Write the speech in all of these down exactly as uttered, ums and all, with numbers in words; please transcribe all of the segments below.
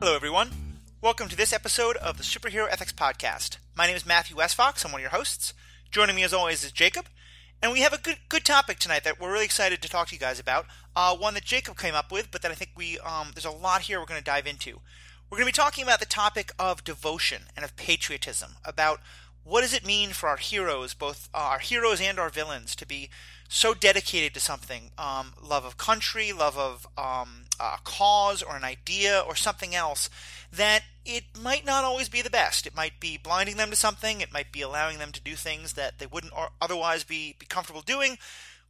Hello everyone, welcome to this episode of the Superhero Ethics Podcast. My name is Matthew Westfox, I'm one of your hosts. Joining me as always is Jacob, and we have a good good topic tonight that we're really excited to talk to you guys about, uh, one that Jacob came up with, but that I think we um, there's a lot here we're going to dive into. We're going to be talking about the topic of devotion and of patriotism, about what does it mean for our heroes, both our heroes and our villains, to be so dedicated to something, um, love of country, love of um, a cause or an idea or something else, that it might not always be the best. It might be blinding them to something. It might be allowing them to do things that they wouldn't otherwise be, be comfortable doing.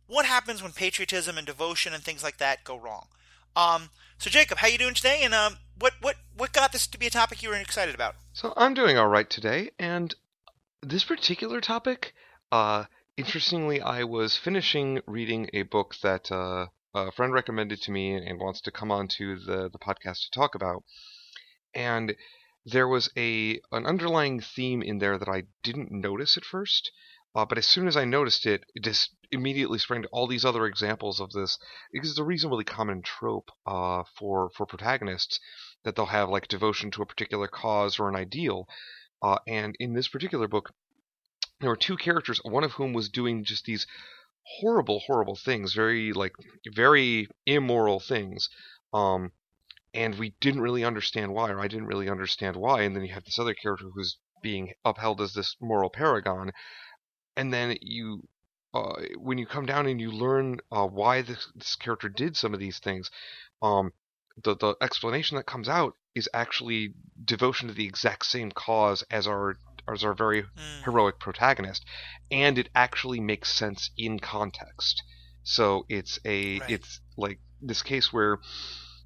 What happens when patriotism and devotion and things like that go wrong? Um, so Jacob, how you doing today? And um, what, what, what got this to be a topic you were excited about? So I'm doing all right today, and this particular topic, uh, interestingly, I was finishing reading a book that uh, a friend recommended to me and wants to come on to the, the podcast to talk about, and there was a an underlying theme in there that I didn't notice at first, uh, but as soon as I noticed it, it just immediately sprang to all these other examples of this, because it's a reasonably common trope uh, for, for protagonists that they'll have like devotion to a particular cause or an ideal. Uh, and in this particular book, there were two characters, one of whom was doing just these horrible, horrible things, very, like, very immoral things. Um, and we didn't really understand why, or I didn't really understand why. And then you have this other character who's being upheld as this moral paragon. And then you, uh, when you come down and you learn uh, why this, this character did some of these things, um, the the explanation that comes out is actually devotion to the exact same cause as our as our very mm. heroic protagonist, and it actually makes sense in context. So it's a right. it's like this case where,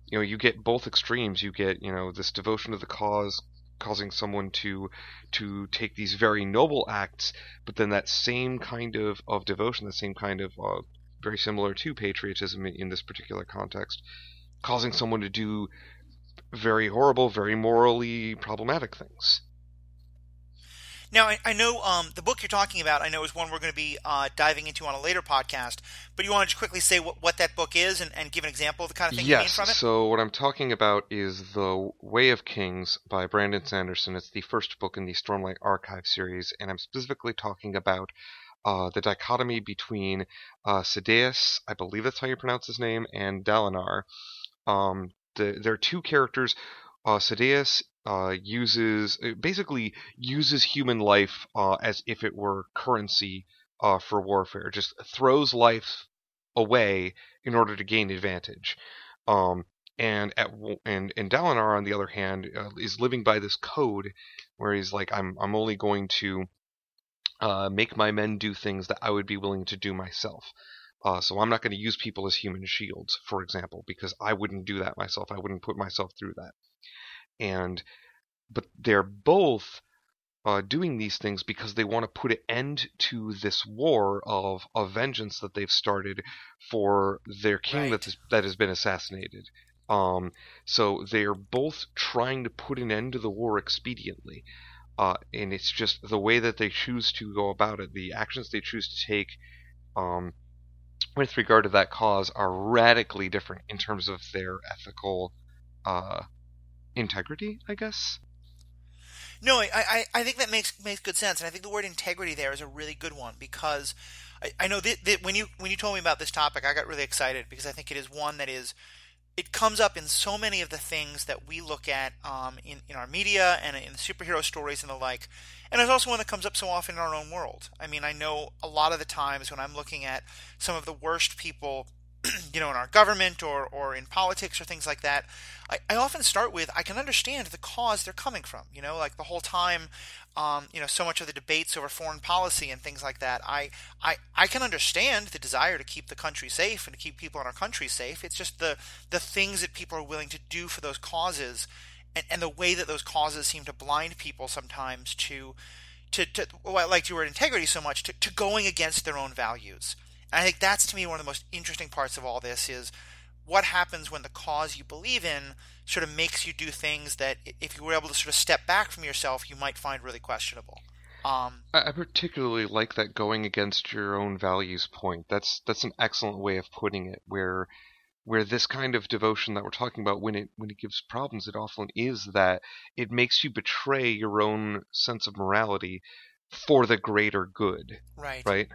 you know, you get both extremes. You get, you know, this devotion to the cause causing someone to to take these very noble acts, but then that same kind of, of devotion, the same kind of uh, very similar to patriotism in, in this particular context, causing someone to do very horrible, very morally problematic things. Now, I, I know um, the book you're talking about, I know is one we're going to be uh, diving into on a later podcast, but you want to just quickly say what, what that book is and, and give an example of the kind of thing yes, you mean from it? Yes, so what I'm talking about is The Way of Kings by Brandon Sanderson. It's the first book in the Stormlight Archive series, and I'm specifically talking about uh, the dichotomy between uh, Sadeas, I believe that's how you pronounce his name, and Dalinar. Um, the, there are two characters. Uh, Sadeas uh, uses basically uses human life uh, as if it were currency uh, for warfare. Just throws life away in order to gain advantage. Um, and at and and Dalinar, on the other hand, uh, is living by this code where he's like, I'm I'm only going to uh, make my men do things that I would be willing to do myself. Uh, so I'm not going to use people as human shields, for example, because I wouldn't do that myself. I wouldn't put myself through that. And but they're both uh, doing these things because they want to put an end to this war of, of vengeance that they've started for their king right. that, is, that has been assassinated. Um, so they're both trying to put an end to the war expediently. Uh, and it's just the way that they choose to go about it, the actions they choose to take um, with regard to that cause are radically different in terms of their ethical uh, integrity, I guess? No, I, I, I think that makes makes good sense, and I think the word integrity there is a really good one, because I, I know that, that when you when you told me about this topic, I got really excited, because I think it is one that is, it comes up in so many of the things that we look at um, in, in our media and in superhero stories and the like, and it's also one that comes up so often in our own world. I mean, I know a lot of the times when I'm looking at some of the worst people, you know, in our government or, or in politics or things like that, I, I often start with, I can understand the cause they're coming from, you know, like the whole time, um, you know, so much of the debates over foreign policy and things like that. I, I, I can understand the desire to keep the country safe and to keep people in our country safe. It's just the, the things that people are willing to do for those causes and, and the way that those causes seem to blind people sometimes to, to, to well, I liked your word integrity so much, to, to going against their own values. And I think that's, to me, one of the most interesting parts of all this is what happens when the cause you believe in sort of makes you do things that, if you were able to sort of step back from yourself, you might find really questionable. Um, I particularly like that going against your own values point. That's that's an excellent way of putting it, where where this kind of devotion that we're talking about, when it when it gives problems, it often is that it makes you betray your own sense of morality for the greater good. Right. Right.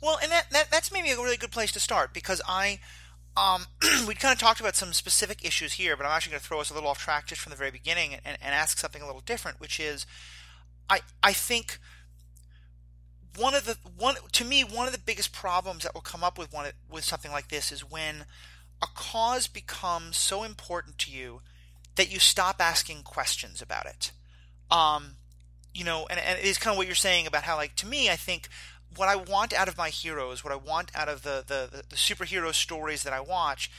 Well, and that, that that's maybe a really good place to start, because I, um, we kind of talked about some specific issues here, but I'm actually going to throw us a little off track just from the very beginning and, and ask something a little different, which is, I I think. One of the one to me, one of the biggest problems that will come up with one with something like this is when a cause becomes so important to you that you stop asking questions about it. Um, you know, and, and it's kind of what you're saying about how, like, to me, I think what I want out of my heroes, what I want out of the the, the superhero stories that I watch,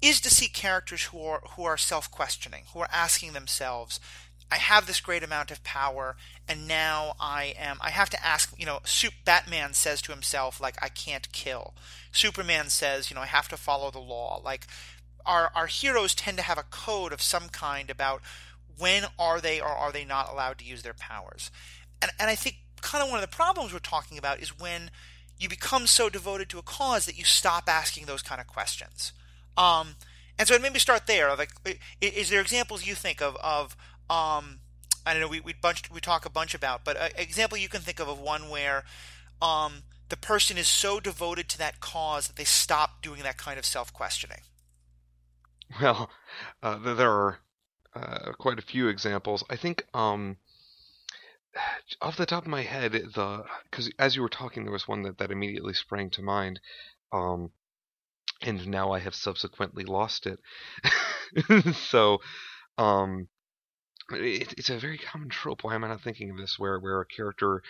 is to see characters who are who are self-questioning, who are asking themselves, I have this great amount of power, and now I am. I have to ask, you know, Batman says to himself, like, I can't kill. Superman says, you know, I have to follow the law. Like, our our heroes tend to have a code of some kind about when are they or are they not allowed to use their powers. And and I think kind of one of the problems we're talking about is when you become so devoted to a cause that you stop asking those kind of questions. Um, and so I'd maybe start there. Like, is there examples you think of of Um, I don't know. We we bunched, we talk a bunch about, but an example you can think of of one where um, the person is so devoted to that cause that they stop doing that kind of self-questioning. Well, uh, there are uh, quite a few examples. I think um, off the top of my head, the because as you were talking, there was one that, that immediately sprang to mind, um, and now I have subsequently lost it. so. Um, It, it's a very common trope. Why am I not thinking of this? Where where a character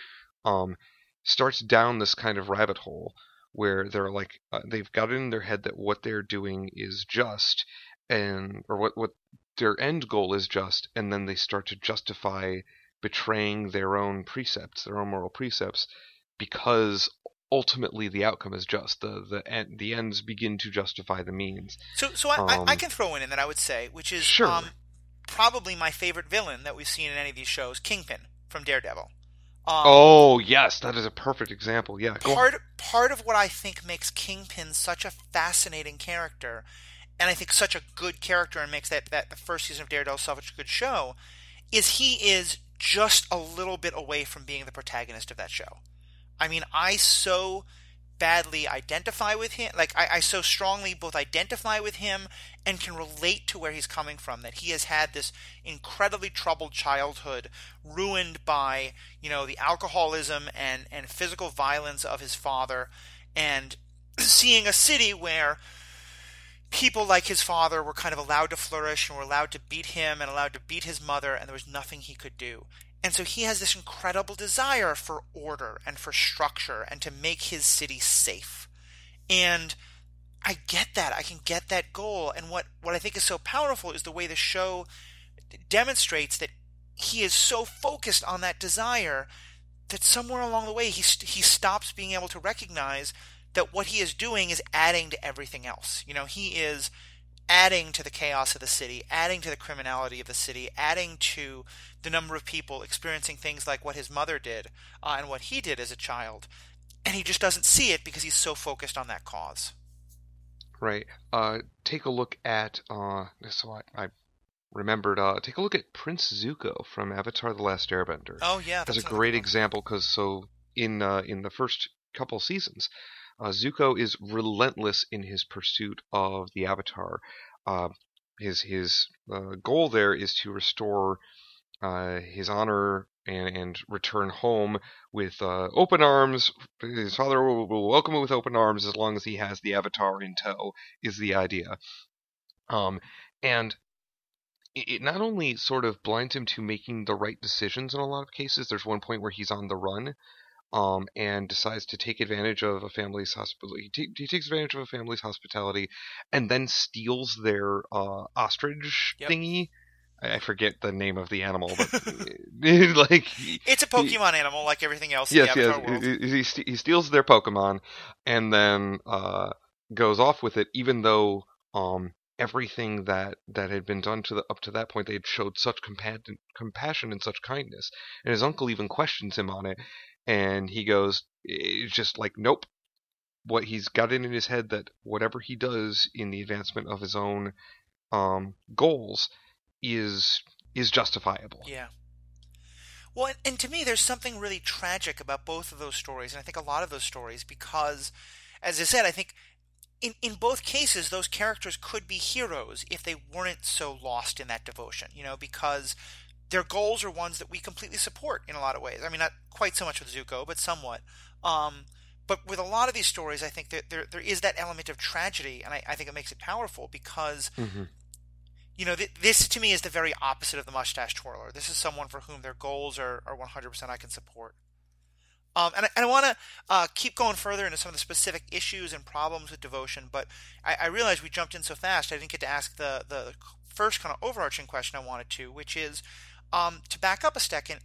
um, starts down this kind of rabbit hole where they're like uh, they've got it in their head that what they're doing is just, and or what what their end goal is just, and then they start to justify betraying their own precepts, their own moral precepts, because ultimately the outcome is just. The the end, the ends begin to justify the means. So so I, um, I, I can throw in and that I would say, which is sure. Um, probably my favorite villain that we've seen in any of these shows, Kingpin from Daredevil. Um, oh, yes, that is a perfect example. Yeah, go part, on. Part of what I think makes Kingpin such a fascinating character, and I think such a good character, and makes that, that the first season of Daredevil such a good show, is he is just a little bit away from being the protagonist of that show. I mean, I so badly identify with him, like I, I so strongly both identify with him and can relate to where he's coming from, that he has had this incredibly troubled childhood ruined by, you know, the alcoholism and, and physical violence of his father, and seeing a city where people like his father were kind of allowed to flourish and were allowed to beat him and allowed to beat his mother, and there was nothing he could do. And so he has this incredible desire for order and for structure and to make his city safe. And I get that. I can get that goal. And what, what I think is so powerful is the way the show demonstrates that he is so focused on that desire that somewhere along the way he st- he stops being able to recognize that what he is doing is adding to everything else. You know, he is adding to the chaos of the city, adding to the criminality of the city, adding to the number of people experiencing things like what his mother did uh, and what he did as a child. And he just doesn't see it because he's so focused on that cause. Right. Uh, take a look at, uh, so I, I remembered, uh, take a look at Prince Zuko from Avatar: The Last Airbender. Oh, yeah. That's, that's a great example, because so in, uh, in the first couple seasons, Uh, Zuko is relentless in his pursuit of the Avatar. Uh, his his uh, goal there is to restore uh, his honor and, and return home with uh, open arms. His father will, will welcome him with open arms as long as he has the Avatar in tow, is the idea. Um, and it not only sort of blinds him to making the right decisions in a lot of cases. There's one point where he's on the run. Um, and decides to take advantage of a family's hospitality. He, t- he takes advantage of a family's hospitality, and then steals their uh, ostrich yep. thingy. I forget the name of the animal, but like it's a Pokemon he, animal, like everything else. Yes, in the Avatar yes. World. He, st- he steals their Pokemon, and then uh, goes off with it, even though um, everything that, that had been done to the, up to that point, they had showed such compa- compassion and such kindness. And his uncle even questions him on it. And he goes, it's just like, nope, what he's got in, in his head that whatever he does in the advancement of his own um, goals is is justifiable. Yeah. Well, and, and to me, there's something really tragic about both of those stories, and I think a lot of those stories, because, as I said, I think in, in both cases, those characters could be heroes if they weren't so lost in that devotion, you know, because their goals are ones that we completely support in a lot of ways. I mean, not quite so much with Zuko, but somewhat. Um, but with a lot of these stories, I think that there there is that element of tragedy, and I, I think it makes it powerful because... Mm-hmm. You know, th- this to me is the very opposite of the mustache twirler. This is someone for whom their goals are, are one hundred percent I can support. Um, and I, and I want to uh, keep going further into some of the specific issues and problems with devotion, but I, I realized we jumped in so fast I didn't get to ask the, the first kind of overarching question I wanted to, which is, um, to back up a second,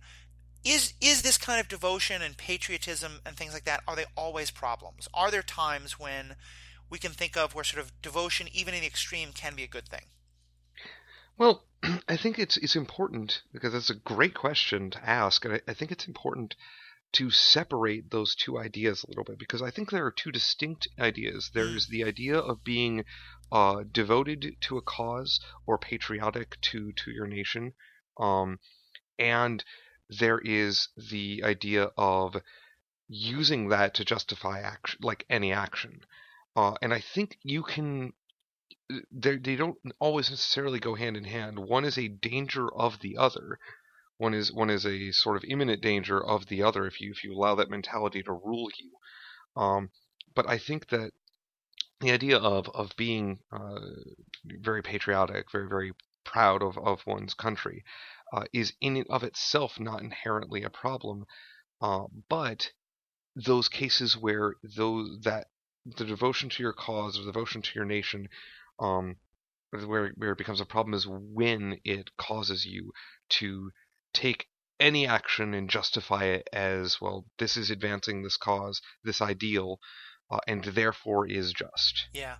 is is this kind of devotion and patriotism and things like that, are they always problems? Are there times when we can think of where sort of devotion, even in the extreme, can be a good thing? Well, I think it's it's important, because that's a great question to ask, and I, I think it's important to separate those two ideas a little bit, because I think there are two distinct ideas. There's the idea of being uh, devoted to a cause or patriotic to, to your nation, um, and there is the idea of using that to justify action, like any action. Uh, and I think you can... They they don't always necessarily go hand in hand. One is a danger of the other. One is one is a sort of imminent danger of the other if you if you allow that mentality to rule you. Um, but I think that the idea of of being uh, very patriotic, very very proud of of one's country, uh, is in and of itself not inherently a problem. Uh, but those cases where those that the devotion to your cause or devotion to your nation Um, where where it becomes a problem is when it causes you to take any action and justify it as, well, this is advancing this cause, this ideal, uh, and therefore is just. Yeah.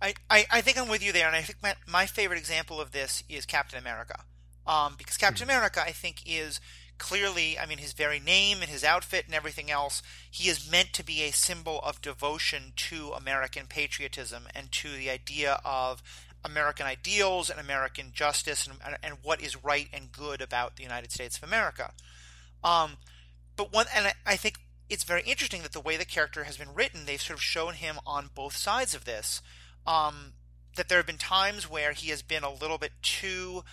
I, I, I think I'm with you there, and I think my, my favorite example of this is Captain America. Um, because Captain mm-hmm. America, I think, is clearly, I mean, his very name and his outfit and everything else, he is meant to be a symbol of devotion to American patriotism and to the idea of American ideals and American justice and, and what is right and good about the United States of America. Um, but one, and I, I think it's very interesting that the way the character has been written, they've sort of shown him on both sides of this, um, that there have been times where he has been a little bit too...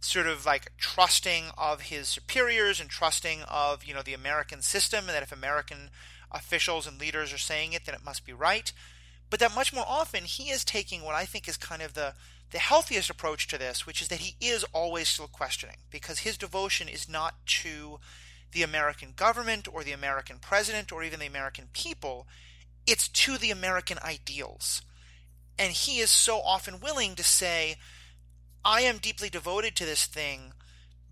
sort of like trusting of his superiors and trusting of, you know, the American system, and that if American officials and leaders are saying it, then it must be right. But that much more often he is taking what I think is kind of the, the healthiest approach to this, which is that he is always still questioning, because his devotion is not to the American government or the American president or even the American people. It's to the American ideals. And he is so often willing to say, I am deeply devoted to this thing,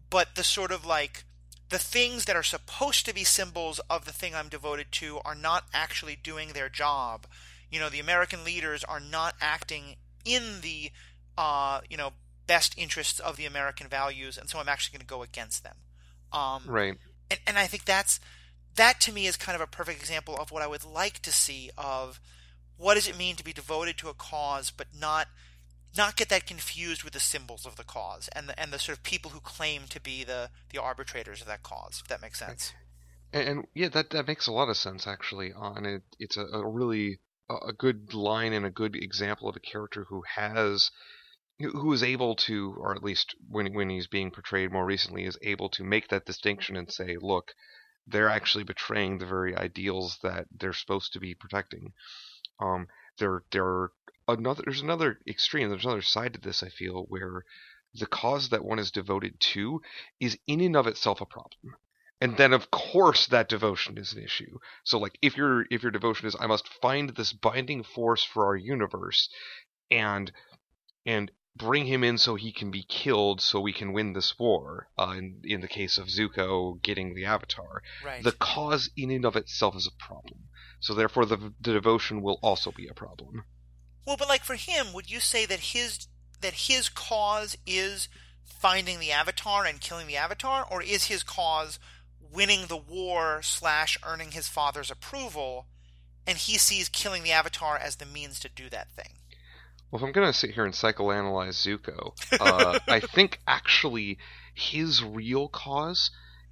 but the sort of like the things that are supposed to be symbols of the thing I'm devoted to are not actually doing their job. You know, the American leaders are not acting in the, uh, you know, best interests of the American values. And so I'm actually going to go against them. Um, right. And, and I think that's, that to me is kind of a perfect example of what I would like to see of what does it mean to be devoted to a cause, but not, not get that confused with the symbols of the cause and the, and the sort of people who claim to be the, the arbitrators of that cause, if that makes sense. And, and yeah, that, that makes a lot of sense, actually. Uh, and it, it's a, a really a good line and a good example of a character who has, who is able to, or at least when when he's being portrayed more recently, is able to make that distinction and say, look, they're actually betraying the very ideals that they're supposed to be protecting. Um, they're, they're, Another, there's another extreme, there's another side to this, I feel, where the cause that one is devoted to is in and of itself a problem. And then, of course, that devotion is an issue. So, like, if your if your devotion is, I must find this binding force for our universe and and bring him in so he can be killed so we can win this war, uh, in, in the case of Zuko getting the Avatar, right. The cause in and of itself is a problem. So, therefore, the, the devotion will also be a problem. Well, but like for him, would you say that his that his cause is finding the Avatar and killing the Avatar, or is his cause winning the war slash earning his father's approval And he sees killing the Avatar as the means to do that thing. Well, if I'm going to sit here and psychoanalyze Zuko, uh, I think actually his real cause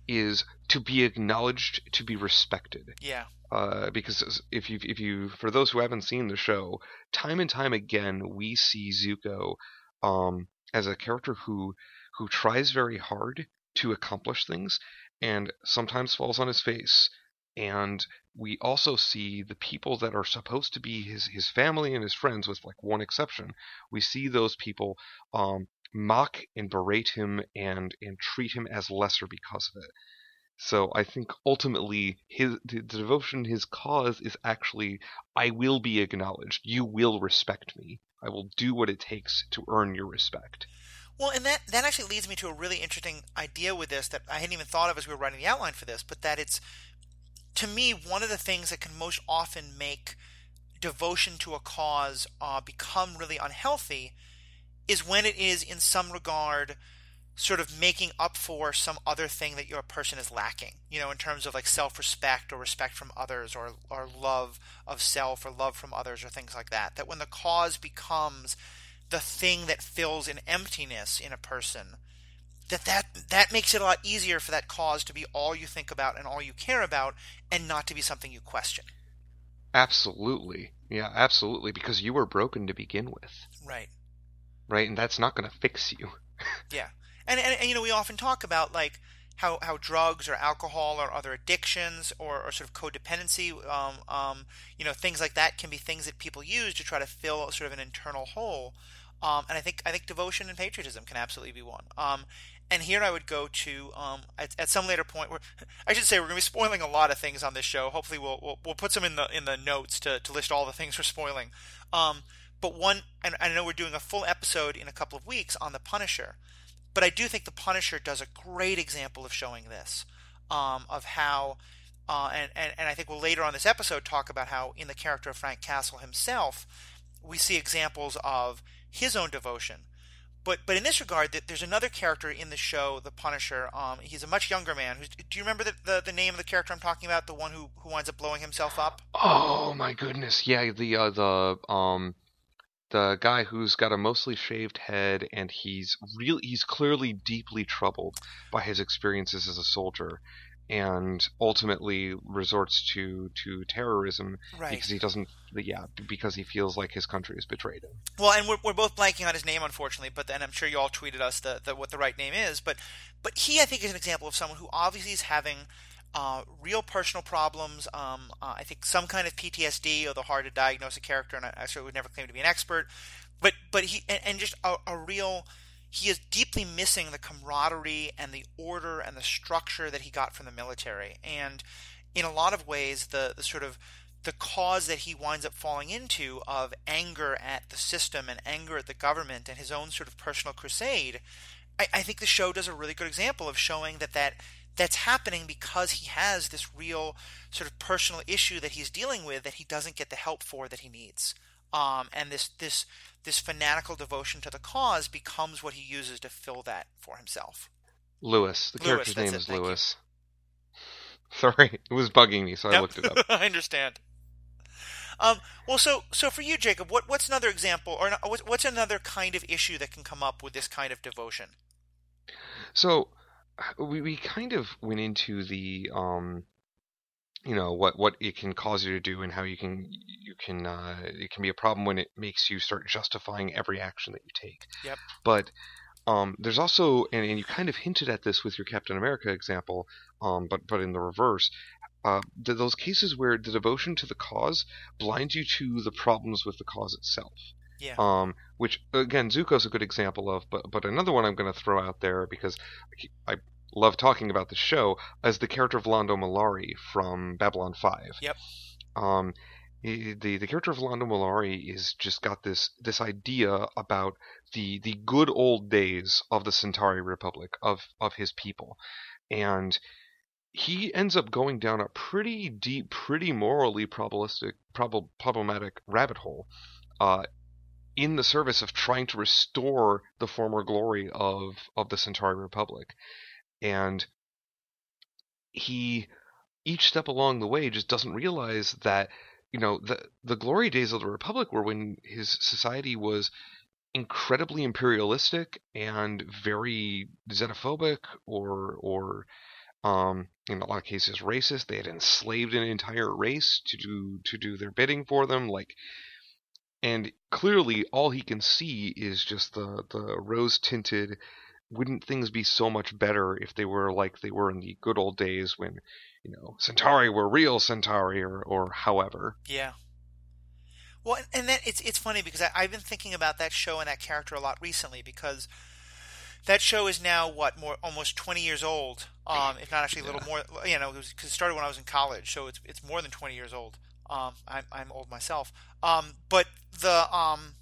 is to be acknowledged, to be respected. Yeah. Uh, because if you, if you, for those who haven't seen the show, time and time again, we see Zuko um, as a character who who tries very hard to accomplish things, and sometimes falls on his face. And we also see the people that are supposed to be his, his family and his friends, with like one exception. We see those people um, mock and berate him and and treat him as lesser because of it. So I think ultimately his the devotion, his cause is actually, I will be acknowledged. You will respect me. I will do what it takes to earn your respect. Well, and that, that actually leads me to a really interesting idea with this that I hadn't even thought of as we were writing the outline for this, but that it's, to me, one of the things that can most often make devotion to a cause uh, become really unhealthy is when it is, in some regard, sort of making up for some other thing that your person is lacking, you know, in terms of like self-respect or respect from others, or or love of self or love from others or things like that. That when the cause becomes the thing that fills an emptiness in a person, that that, that makes it a lot easier for that cause to be all you think about and all you care about, and not to be something you question. Absolutely. Yeah, absolutely. Because you were broken to begin with. Right. Right. And that's not going to fix you. Yeah. And, and, and, you know, we often talk about like how, how drugs or alcohol or other addictions or, or sort of codependency, um, um, you know, things like that can be things that people use to try to fill sort of an internal hole. Um, and I think, I think devotion and patriotism can absolutely be one. Um, And here I would go to, um, at, at some later point, where I should say we're going to be spoiling a lot of things on this show. Hopefully we'll we'll, we'll put some in the in the notes to, to list all the things we're spoiling. Um, but one, and I know we're doing a full episode in a couple of weeks on The Punisher, but I do think The Punisher does a great example of showing this, um, of how, uh, and, and, and I think we'll later on this episode talk about how in the character of Frank Castle himself, we see examples of his own devotion. But but in this regard, that there's another character in the show, The Punisher. Um, he's a much younger man. Who's, do you remember the, the the name of the character I'm talking about? The one who, who winds up blowing himself up? Oh my goodness! Yeah, the uh, the um the guy who's got a mostly shaved head, and he's real. He's clearly deeply troubled by his experiences as a soldier, and ultimately resorts to, to terrorism, right, because he doesn't, yeah, because he feels like his country has betrayed him. Well, and we're we're both blanking on his name, unfortunately, but and I'm sure you all tweeted us the, the what the right name is, but but he, I think, is an example of someone who obviously is having uh, real personal problems, um, uh, I think some kind of P T S D, although hard to diagnose a character, and I, I certainly would never claim to be an expert, but, but he, and, and just a, a real... He is deeply missing the camaraderie and the order and the structure that he got from the military. And in a lot of ways, the, the sort of the cause that he winds up falling into of anger at the system and anger at the government and his own sort of personal crusade, I, I think the show does a really good example of showing that, that that's happening because he has this real sort of personal issue that he's dealing with that he doesn't get the help for that he needs. Um, and this, this this fanatical devotion to the cause becomes what he uses to fill that for himself. Lewis. The character's name is Lewis. Sorry, it was bugging me, so I looked it up. I understand. Um, well, so so for you, Jacob, what what's another example, or what's another kind of issue that can come up with this kind of devotion? So we we kind of went into the. Um, you know, what, what it can cause you to do and how you can, you can, uh, it can be a problem when it makes you start justifying every action that you take. Yep. But, um, there's also, and, and you kind of hinted at this with your Captain America example, um, but, but in the reverse, uh, th- those cases where the devotion to the cause blinds you to the problems with the cause itself. Yeah. Um, which again, Zuko's a good example of, but, but another one I'm going to throw out there because I, I love talking about the show as the character of Londo Mollari from Babylon five. Yep. Um, the the character of Londo Mollari is just got this this idea about the the good old days of the Centauri Republic of of his people, and he ends up going down a pretty deep, pretty morally probabilistic, prob- problematic rabbit hole, uh, in the service of trying to restore the former glory of of the Centauri Republic. And he, each step along the way, just doesn't realize that you know, the the glory days of the Republic were when his society was incredibly imperialistic and very xenophobic, or or um, in a lot of cases racist. They had enslaved an entire race to do to do their bidding for them, like. And clearly, all he can see is just the the rose-tinted. Wouldn't things be so much better if they were like they were in the good old days when, you know, Centauri were real Centauri, or, or however. Yeah. Well, and, and then it's it's funny because I, I've been thinking about that show and that character a lot recently, because that show is now what more almost twenty years old, um, if not actually a little yeah. more. You know, because it, it started when I was in college, so it's it's more than twenty years old. Um, I'm I'm old myself. Um, but the um,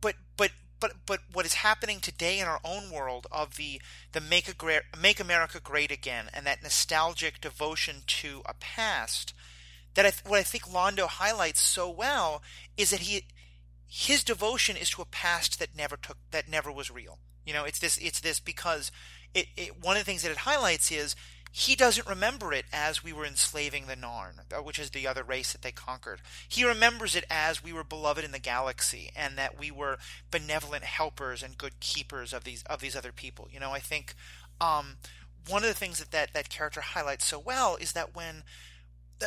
but but. But but what is happening today in our own world of the the make a make America great again, and that nostalgic devotion to a past, that I th- what I think Londo highlights so well is that he his devotion is to a past that never took that never was real. You know, it's this it's this because it, it one of the things that it highlights is he doesn't remember it as we were enslaving the Narn, which is the other race that they conquered. He remembers it as we were beloved in the galaxy, and that we were benevolent helpers and good keepers of these of these other people. You know, I think um, one of the things that, that that character highlights so well is that when,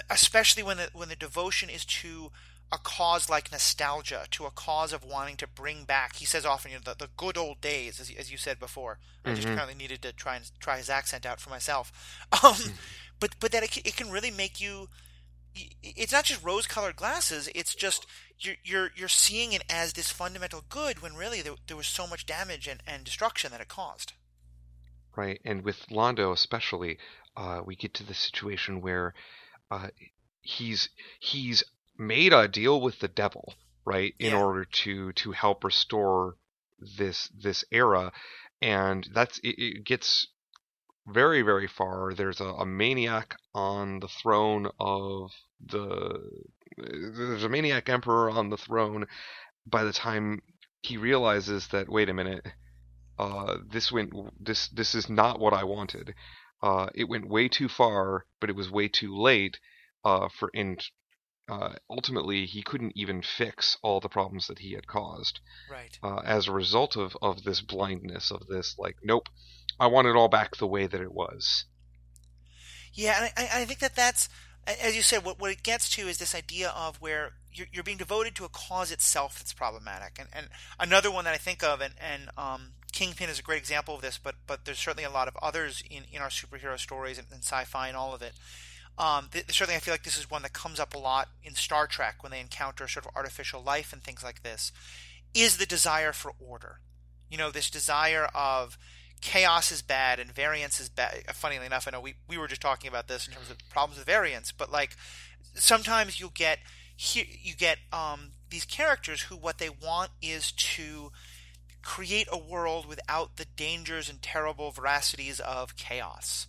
especially when the, when the devotion is to a cause like nostalgia, to a cause of wanting to bring back, he says often, you know, the, the good old days, as, as you said before. Mm-hmm. I just apparently needed to try and try his accent out for myself. Um, but but that it, it can really make you. It's not just rose-colored glasses. It's just you're you're you're seeing it as this fundamental good when really there, there was so much damage and, and destruction that it caused. Right, and with Londo especially, uh, we get to the situation where uh, he's he's. made a deal with the devil, right, in yeah. order to to help restore this this era, and that's it, it gets very very far. There's a, a maniac on the throne of the there's a maniac emperor on the throne. By the time he realizes that, wait a minute, uh, this went this this is not what I wanted. Uh, it went way too far, but it was way too late. Uh, for in Uh, ultimately, he couldn't even fix all the problems that he had caused. Right. Uh, as a result of, of this blindness, of this, like, nope, I want it all back the way that it was. Yeah, and I, I think that that's, as you said, what, what it gets to is this idea of where you're, you're being devoted to a cause itself that's problematic. And, and another one that I think of, and, and um, Kingpin is a great example of this, but but there's certainly a lot of others in, in our superhero stories and, and sci-fi and all of it. Um, th- certainly I feel like this is one that comes up a lot in Star Trek when they encounter sort of artificial life and things like this, is the desire for order. You know, this desire of chaos is bad and variance is bad. Funnily enough, I know we, we were just talking about this in terms of problems with variance, but like sometimes you'll get, you get um, these characters who what they want is to create a world without the dangers and terrible veracities of chaos.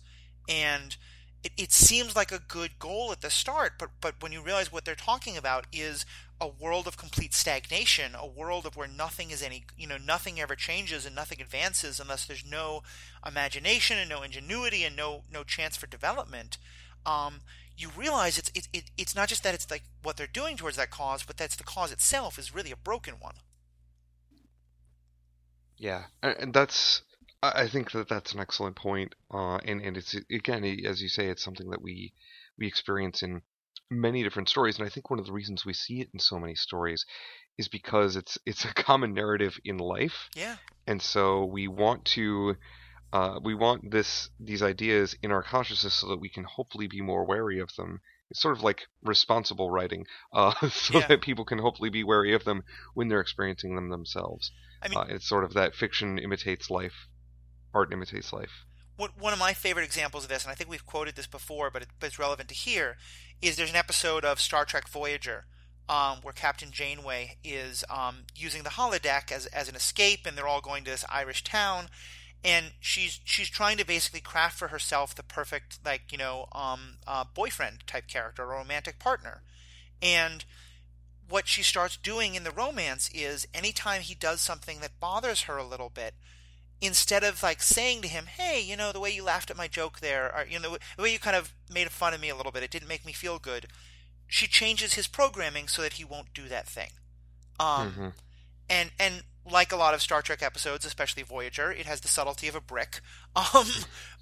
And It, it seems like a good goal at the start, but but when you realize what they're talking about is a world of complete stagnation, a world of where nothing is any, you know, nothing ever changes and nothing advances unless there's no imagination and no ingenuity and no no chance for development. Um, you realize it's it, it it's not just that it's like what they're doing towards that cause, but that's the cause itself is really a broken one. Yeah, and that's. I think that that's an excellent point, uh, and and it's again, as you say, it's something that we we experience in many different stories, and I think one of the reasons we see it in so many stories is because it's it's a common narrative in life. Yeah. And so we want to uh, we want this these ideas in our consciousness so that we can hopefully be more wary of them. It's sort of like responsible writing, uh, so yeah. that people can hopefully be wary of them when they're experiencing them themselves. I mean, uh, it's sort of that fiction imitates life. Art imitates life. One of my favorite examples of this, and I think we've quoted this before, but it's relevant to here, is there's an episode of Star Trek Voyager um, where Captain Janeway is um, using the holodeck as as an escape, and they're all going to this Irish town, and she's she's trying to basically craft for herself the perfect, like, you know, um, uh, boyfriend type character or romantic partner. And what she starts doing in the romance is anytime he does something that bothers her a little bit, instead of like saying to him, hey, you know, the way you laughed at my joke there, or, you know, the way you kind of made fun of me a little bit, it didn't make me feel good. she changes his programming so that he won't do that thing. Um, mm-hmm. And and like a lot of Star Trek episodes, especially Voyager, it has the subtlety of a brick. Um,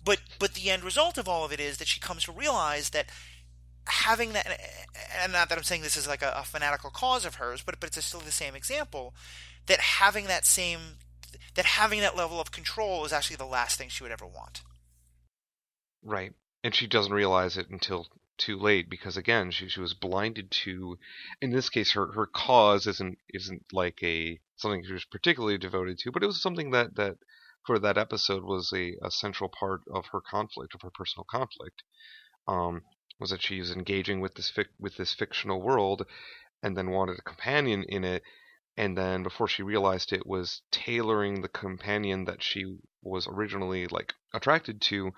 but but the end result of all of it is that she comes to realize that having that, and not that I'm saying this is like a, a fanatical cause of hers, but but it's still the same example, that having that same, that having that level of control is actually the last thing she would ever want. Right. And she doesn't realize it until too late, because again, she she was blinded to, in this case, her, her cause isn't isn't like a something she was particularly devoted to, but it was something that, that for that episode was a, a central part of her conflict, of her personal conflict, um, was that she was engaging with this fic, with this fictional world, and then wanted a companion in it, and then before she realized it, was tailoring the companion that she was originally like attracted to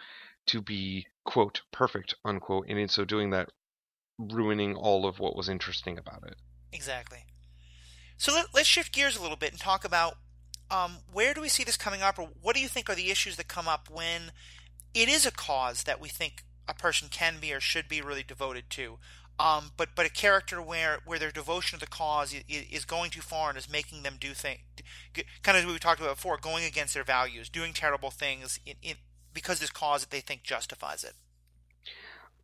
to be, quote, perfect, unquote, and in so doing that, ruining all of what was interesting about it. Exactly. So let, let's shift gears a little bit and talk about um, where do we see this coming up, or what do you think are the issues that come up when it is a cause that we think a person can be or should be really devoted to, um, but but a character where, where their devotion to the cause is going too far and is making them do things, kind of as we talked about before, going against their values, doing terrible things in, in because this cause that they think justifies it.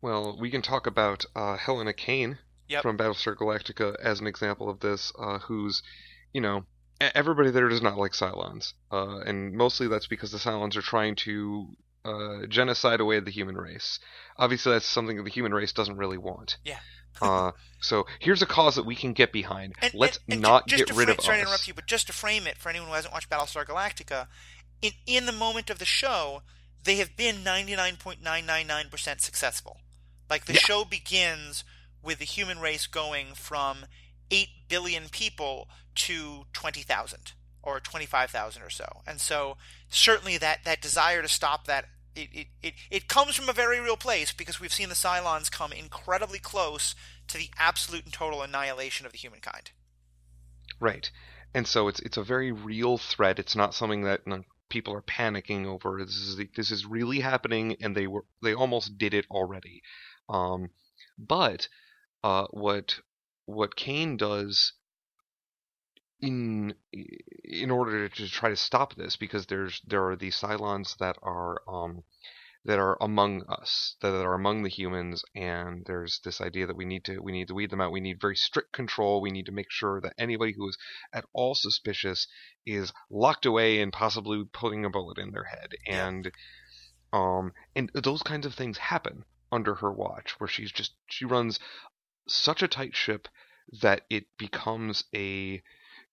Well, we can talk about uh, Helena Cain yep. from Battlestar Galactica as an example of this, uh, who's, you know, everybody there does not like Cylons. Uh, and mostly that's because the Cylons are trying to uh, genocide away the human race. Obviously, that's something that the human race doesn't really want. Yeah. uh, so here's a cause that we can get behind. And, Let's and, and not just get rid frame, of us. Sorry to interrupt you, but just to frame it, for anyone who hasn't watched Battlestar Galactica, in, in the moment of the show, they have been ninety-nine point nine nine nine percent successful. Like, the yeah. show begins with the human race going from eight billion people to twenty thousand or twenty-five thousand or so. And so certainly that, that desire to stop that, it, it, it, it comes from a very real place, because we've seen the Cylons come incredibly close to the absolute and total annihilation of the humankind. Right. And so it's, it's a very real threat. It's not something that... No, people are panicking over. This is this is really happening, and they were they almost did it already. Um, but uh, what what Cain does in in order to try to stop this, because there's there are these Cylons that are um, that are among us, that are among the humans, and there's this idea that we need to we need to weed them out. We need very strict control. We need to make sure that anybody who is at all suspicious is locked away and possibly putting a bullet in their head. And um and those kinds of things happen under her watch, where she's just she runs such a tight ship that it becomes a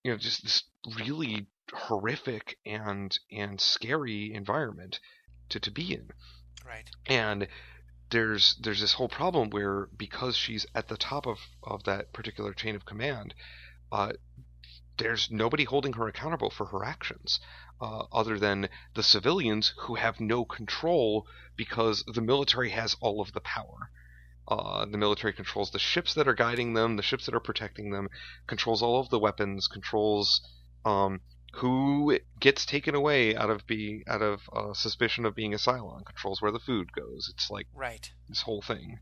you know just this really horrific and and scary environment to to be in. Right. And there's there's this whole problem where, because she's at the top of, of that particular chain of command, uh, there's nobody holding her accountable for her actions, uh, other than the civilians who have no control, because the military has all of the power. Uh, the military controls the ships that are guiding them, the ships that are protecting them, controls all of the weapons, controls... Um, who gets taken away out of be out of uh, suspicion of being a Cylon, controls where the food goes. It's like right. this whole thing.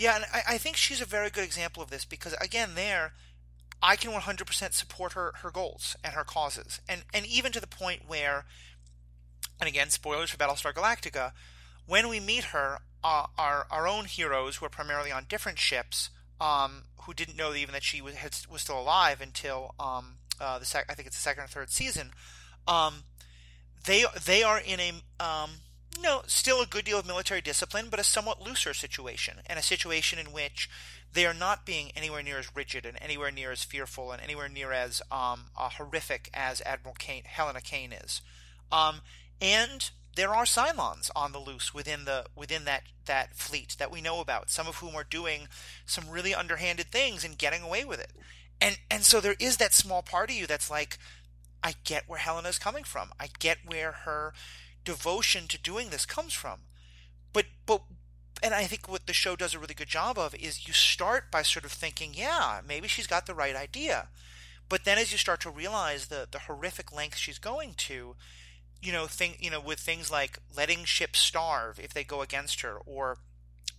Yeah, and I, I think she's a very good example of this, because, again, there, I can one hundred percent support her, her goals and her causes. And, and even to the point where, and again, spoilers for Battlestar Galactica, when we meet her, uh, our, our own heroes, who are primarily on different ships, um, who didn't know even that she was, had, was still alive until... Um, Uh, the sec- I think it's the second or third season. Um, they they are in a um, no still a good deal of military discipline, but a somewhat looser situation, and a situation in which they are not being anywhere near as rigid, and anywhere near as fearful, and anywhere near as um, uh, horrific as Admiral Cain, Helena Cain is. Um, and there are Cylons on the loose within the within that that fleet that we know about, some of whom are doing some really underhanded things and getting away with it. And and so there is that small part of you that's like, I get where Helena's coming from. I get where her devotion to doing this comes from. But but and I think what the show does a really good job of is you start by sort of thinking, yeah, maybe she's got the right idea. But then as you start to realize the, the horrific lengths she's going to, you know, thing you know, with things like letting ships starve if they go against her, or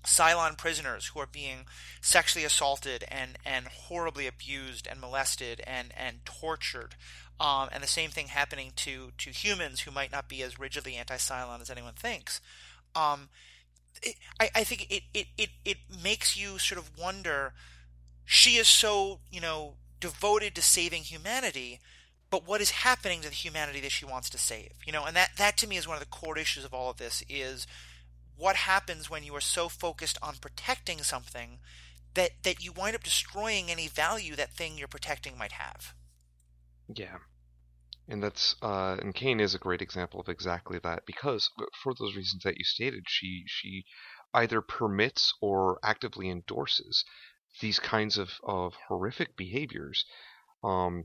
Cylon prisoners who are being sexually assaulted and, and horribly abused and molested and, and tortured. Um, and the same thing happening to, to humans who might not be as rigidly anti-Cylon as anyone thinks. Um, it, I, I think it, it, it, it makes you sort of wonder, she is so, you know, devoted to saving humanity, but what is happening to the humanity that she wants to save? You know, and that, that to me is one of the core issues of all of this is what happens when you are so focused on protecting something that, that you wind up destroying any value that thing you're protecting might have. Yeah. And that's uh, and Cain is a great example of exactly that, because for those reasons that you stated, she she either permits or actively endorses these kinds of, of horrific behaviors um,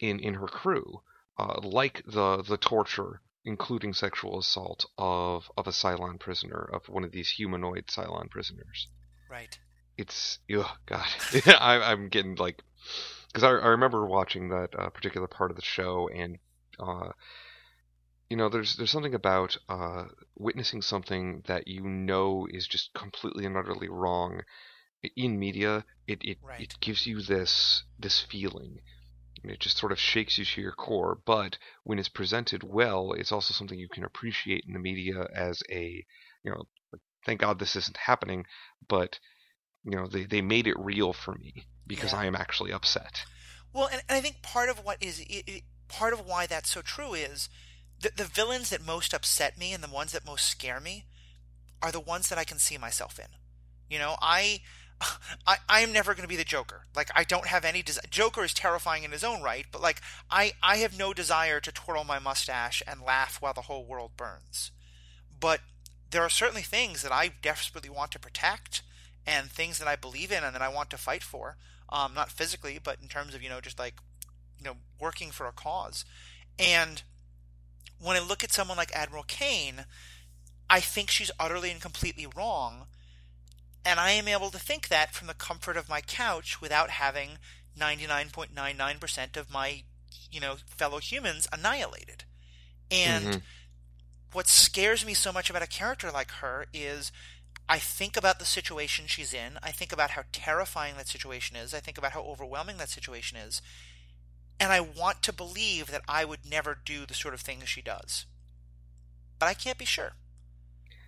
in in her crew, uh, like the the torture, including sexual assault of, of a Cylon prisoner, of one of these humanoid Cylon prisoners. Right. It's oh god, I, I'm getting like. Because I, I remember watching that uh, particular part of the show, and uh, you know, there's there's something about uh, witnessing something that you know is just completely and utterly wrong in media. It it, right. it gives you this this feeling, and it just sort of shakes you to your core. But when it's presented well, it's also something you can appreciate in the media as a, you know, like, thank God this isn't happening, but you know, they, they made it real for me. Because yeah. I am actually upset. Well, and, and I think part of what is it, it, part of why that's so true is the, the villains that most upset me and the ones that most scare me are the ones that I can see myself in. You know, I I I am never going to be the Joker. Like, I don't have any des- Joker is terrifying in his own right, but like I I have no desire to twirl my mustache and laugh while the whole world burns. But there are certainly things that I desperately want to protect. And things that I believe in and that I want to fight for, um, not physically, but in terms of, you know, just like, you know, working for a cause. And when I look at someone like Admiral Cain, I think she's utterly and completely wrong. And I am able to think that from the comfort of my couch without having ninety-nine point nine nine percent of my, you know, fellow humans annihilated. And mm-hmm. what scares me so much about a character like her is I think about the situation she's in. I think about how terrifying that situation is. I think about how overwhelming that situation is. And I want to believe that I would never do the sort of things she does. But I can't be sure.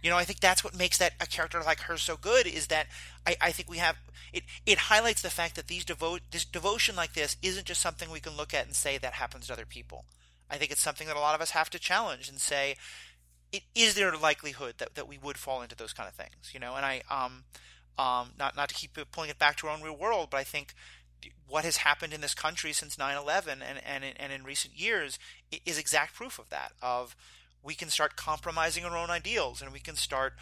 You know, I think that's what makes that a character like her so good is that I, I think we have it, it highlights the fact that these devo- this devotion like this isn't just something we can look at and say that happens to other people. I think it's something that a lot of us have to challenge and say, It, is there a likelihood that, that we would fall into those kind of things, you know? And I, um, um, not not to keep pulling it back to our own real world, but I think what has happened in this country since nine eleven and and in, and in recent years is exact proof of that. Of we can start compromising our own ideals, and we can start,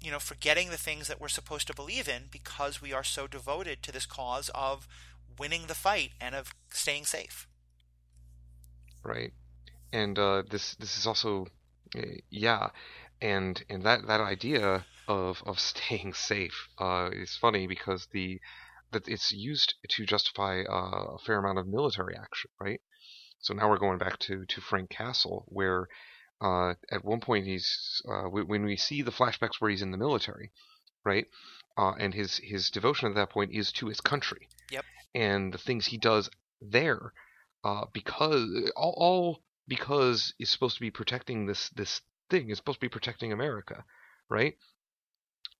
you know, forgetting the things that we're supposed to believe in because we are so devoted to this cause of winning the fight and of staying safe. Right, and uh, this this is also. Yeah, and and that, that idea of of staying safe uh, is funny because the that it's used to justify uh, a fair amount of military action, right? So now we're going back to, to Frank Castle, where uh, at one point he's uh, w- when we see the flashbacks where he's in the military, right? Uh, and his his devotion at that point is to his country. Yep. And the things he does there, uh, because all. all Because it's supposed to be protecting this this thing. It's supposed to be protecting America, right?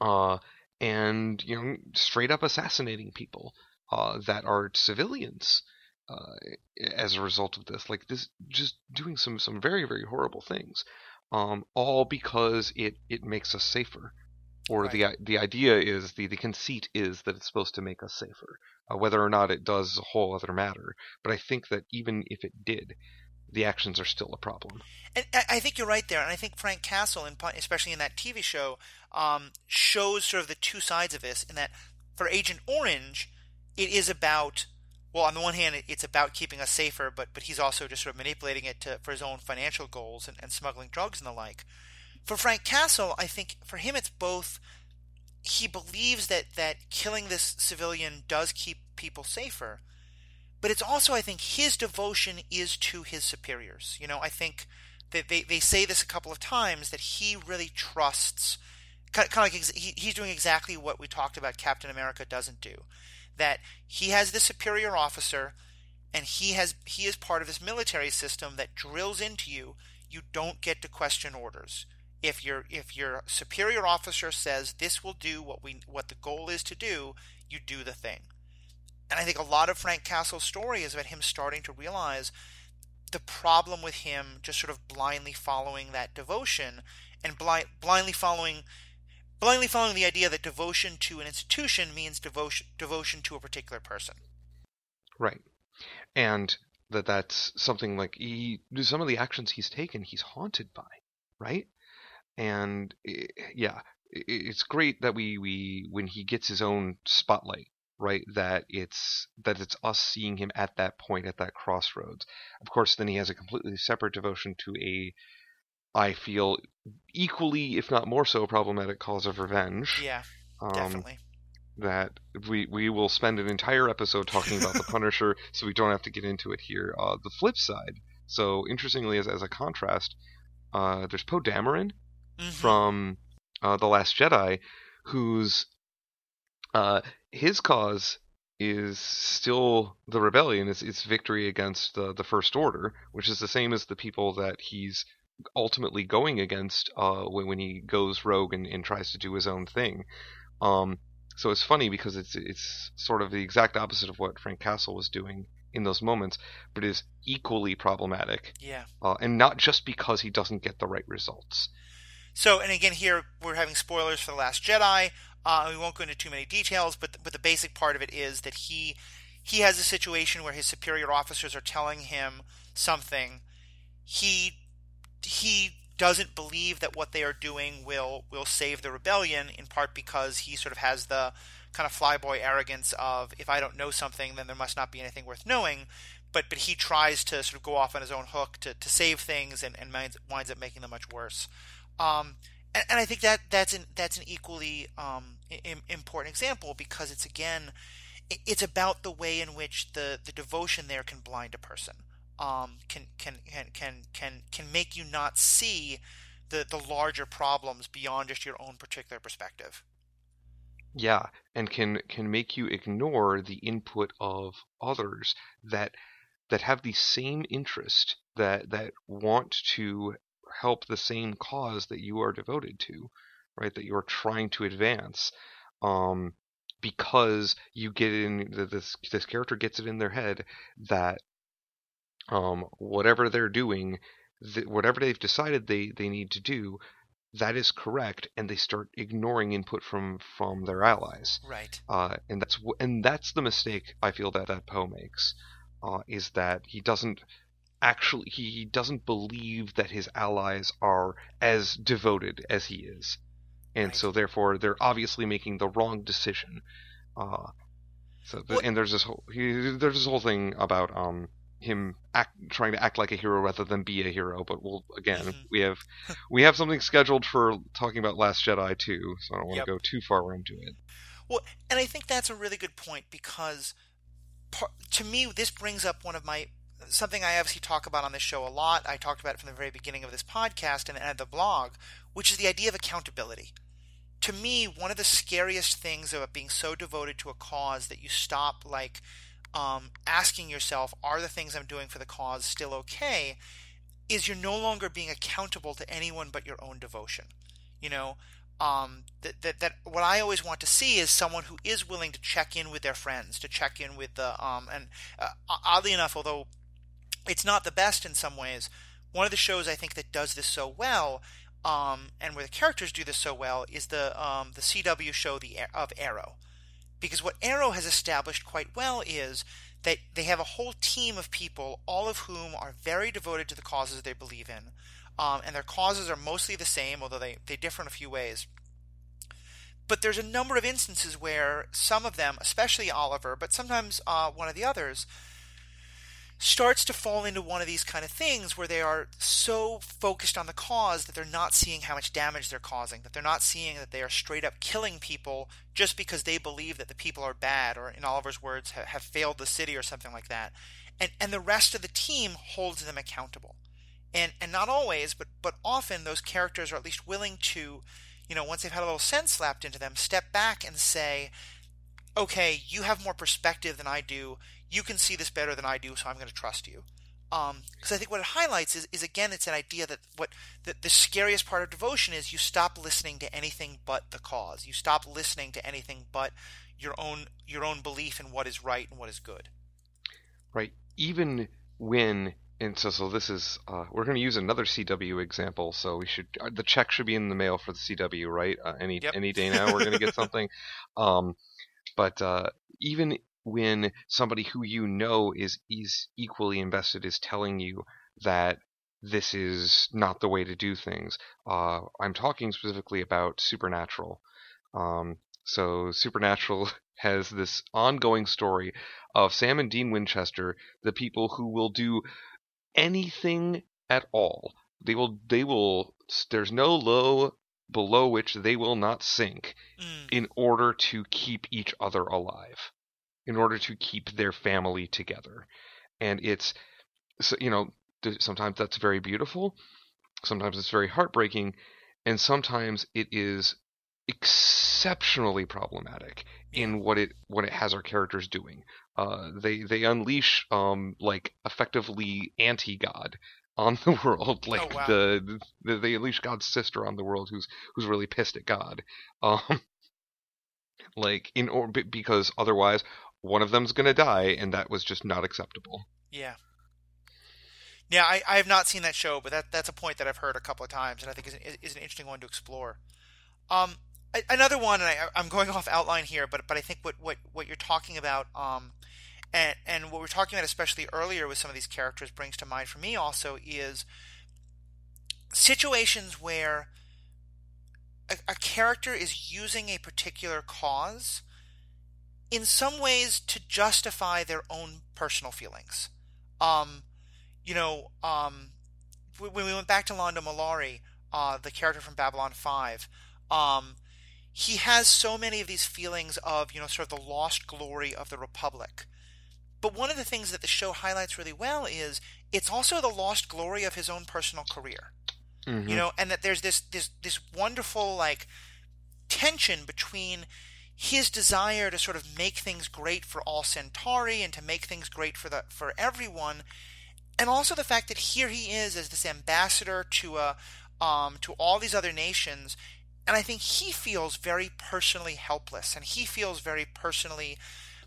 Uh, and, you know, straight up assassinating people uh, that are civilians uh, as a result of this. Like, this just doing some, some very, very horrible things, um, all because it, it makes us safer. Or right. the the idea is, the, the conceit is that it's supposed to make us safer. Uh, whether or not it does is a whole other matter. But I think that even if it did, the actions are still a problem. And I think you're right there. And I think Frank Castle, especially in that T V show, um, shows sort of the two sides of this in that for Agent Orange, it is about, well, on the one hand, it's about keeping us safer, but but he's also just sort of manipulating it to, for his own financial goals and, and smuggling drugs and the like. For Frank Castle, I think for him it's both. He believes that, that killing this civilian does keep people safer. But it's also, I think, his devotion is to his superiors. You know, I think that they, they say this a couple of times, that he really trusts kind of like he, he's doing exactly what we talked about Captain America doesn't do. That he has this superior officer, and he has he is part of this military system that drills into you. You don't get to question orders. If your if your superior officer says this will do what we what the goal is to do, you do the thing. And I think a lot of Frank Castle's story is about him starting to realize the problem with him just sort of blindly following that devotion and blind, blindly following blindly following the idea that devotion to an institution means devotion devotion to a particular person. Right. And that that's something like he, some of the actions he's taken, he's haunted by, right? And it, yeah, it, it's great that we, we when he gets his own spotlight, right, that it's that it's us seeing him at that point, at that crossroads. Of course, then he has a completely separate devotion to a, I feel, equally, if not more so, problematic cause of revenge. Yeah, um, definitely. That we we will spend an entire episode talking about the Punisher, so we don't have to get into it here. Uh, the flip side, so interestingly, as as a contrast, uh, there's Poe Dameron mm-hmm. from uh, The Last Jedi, who's uh. His cause is still the rebellion, it's, it's victory against the, the First Order, which is the same as the people that he's ultimately going against uh, when, when he goes rogue and, and tries to do his own thing. Um, so it's funny because it's it's sort of the exact opposite of what Frank Castle was doing in those moments, but is equally problematic. Yeah. Uh, and not just because he doesn't get the right results. So, and again, here we're having spoilers for The Last Jedi. Uh, we won't go into too many details, but the, but the basic part of it is that he he has a situation where his superior officers are telling him something. He he doesn't believe that what they are doing will will save the rebellion, in part because he sort of has the kind of flyboy arrogance of, if I don't know something, then there must not be anything worth knowing. But but he tries to sort of go off on his own hook to, to save things and, and winds up making them much worse. Um, And, and I think that that's an that's an equally um, im- important example, because it's again, it's about the way in which the, the devotion there can blind a person, um, can can can can can make you not see the the larger problems beyond just your own particular perspective. Yeah, and can can make you ignore the input of others that that have the same interest, that that want to help the same cause that you are devoted to, right? That you are trying to advance, um, because you get in this this character gets it in their head that um, whatever they're doing, th- whatever they've decided they, they need to do, that is correct, and they start ignoring input from, from their allies, right? Uh, and that's and that's the mistake I feel that that Poe makes, uh, is that he doesn't. Actually, he doesn't believe that his allies are as devoted as he is. And right. So, therefore, they're obviously making the wrong decision. Uh, so, th- And there's this whole he, there's this whole thing about um him act, trying to act like a hero rather than be a hero. But, we'll again, mm-hmm. we have we have something scheduled for talking about Last Jedi, too. So I don't want to yep. go too far into it. Well, and I think that's a really good point, because, par- to me, this brings up one of my... something I obviously talk about on this show a lot. I talked about it from the very beginning of this podcast and at the blog, which is the idea of accountability. To me, one of the scariest things about being so devoted to a cause that you stop like um, asking yourself, are the things I'm doing for the cause still okay, is you're no longer being accountable to anyone but your own devotion. You know, um, that, that, that what I always want to see is someone who is willing to check in with their friends, to check in with the, um, and uh, oddly enough, although it's not the best in some ways, one of the shows I think that does this so well, um, and where the characters do this so well, is the um, the C W show the of Arrow. Because what Arrow has established quite well is that they have a whole team of people, all of whom are very devoted to the causes they believe in. Um, and their causes are mostly the same, although they, they differ in a few ways. But there's a number of instances where some of them, especially Oliver, but sometimes uh, one of the others, starts to fall into one of these kind of things where they are so focused on the cause that they're not seeing how much damage they're causing, that they're not seeing that they are straight up killing people just because they believe that the people are bad, or in Oliver's words, ha- have failed the city or something like that. And and the rest of the team holds them accountable. And and not always, but, but often those characters are at least willing to you know, once they've had a little sense slapped into them, step back and say, okay, you have more perspective than I do. You can see this better than I do, so I'm going to trust you. Because um, I think what it highlights is, is again, it's an idea that what the, the scariest part of devotion is you stop listening to anything but the cause. You stop listening to anything but your own your own belief in what is right and what is good. Right. Even when, and so so this is, uh, we're going to use another C W example. So we should the check should be in the mail for the C W, right? Uh, any yep. any day now we're going to get something. Um, but uh, even. When somebody who you know is, is equally invested is telling you that this is not the way to do things. Uh, I'm talking specifically about Supernatural. Um, so Supernatural has this ongoing story of Sam and Dean Winchester, the people who will do anything at all. They will, they will, there's no low below which they will not sink mm. in order to keep each other alive. In order to keep their family together. And it's, you know, sometimes that's very beautiful, sometimes it's very heartbreaking, and sometimes it is exceptionally problematic in what it what it has our characters doing. Uh, they they unleash um, like effectively anti-God on the world, like oh, wow. the, the they unleash God's sister on the world, who's who's really pissed at God, um, like in or because otherwise. One of them's going to die, and that was just not acceptable. Yeah. Yeah, I, I have not seen that show, but that that's a point that I've heard a couple of times, and I think is an, is an interesting one to explore. Um, another one, and I, I'm going off outline here, but but I think what, what, what you're talking about, um, and, and what we were talking about especially earlier with some of these characters brings to mind for me also is situations where a, a character is using a particular cause in some ways to justify their own personal feelings. Um, you know, um, when we went back to Londo Mollari, uh, the character from Babylon five, um, he has so many of these feelings of, you know, sort of the lost glory of the Republic. But one of the things that the show highlights really well is it's also the lost glory of his own personal career. Mm-hmm. You know, and that there's this, this, this wonderful, like, tension between his desire to sort of make things great for all Centauri and to make things great for the for everyone, and also the fact that here he is as this ambassador to uh, um, to all these other nations, and I think he feels very personally helpless, and he feels very personally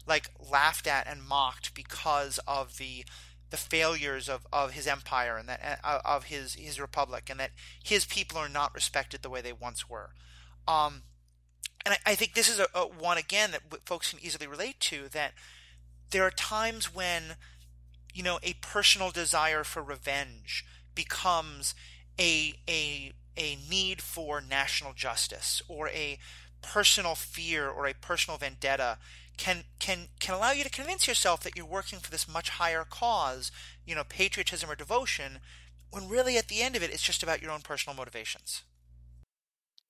like laughed at and mocked because of the the failures of, of his empire and that uh, of his his republic, and that his people are not respected the way they once were. Um, And I, I think this is a, a one, again, that w- folks can easily relate to, that there are times when, you know, a personal desire for revenge becomes a a a need for national justice, or a personal fear or a personal vendetta can can can allow you to convince yourself that you're working for this much higher cause, you know, patriotism or devotion, when really at the end of it, it's just about your own personal motivations.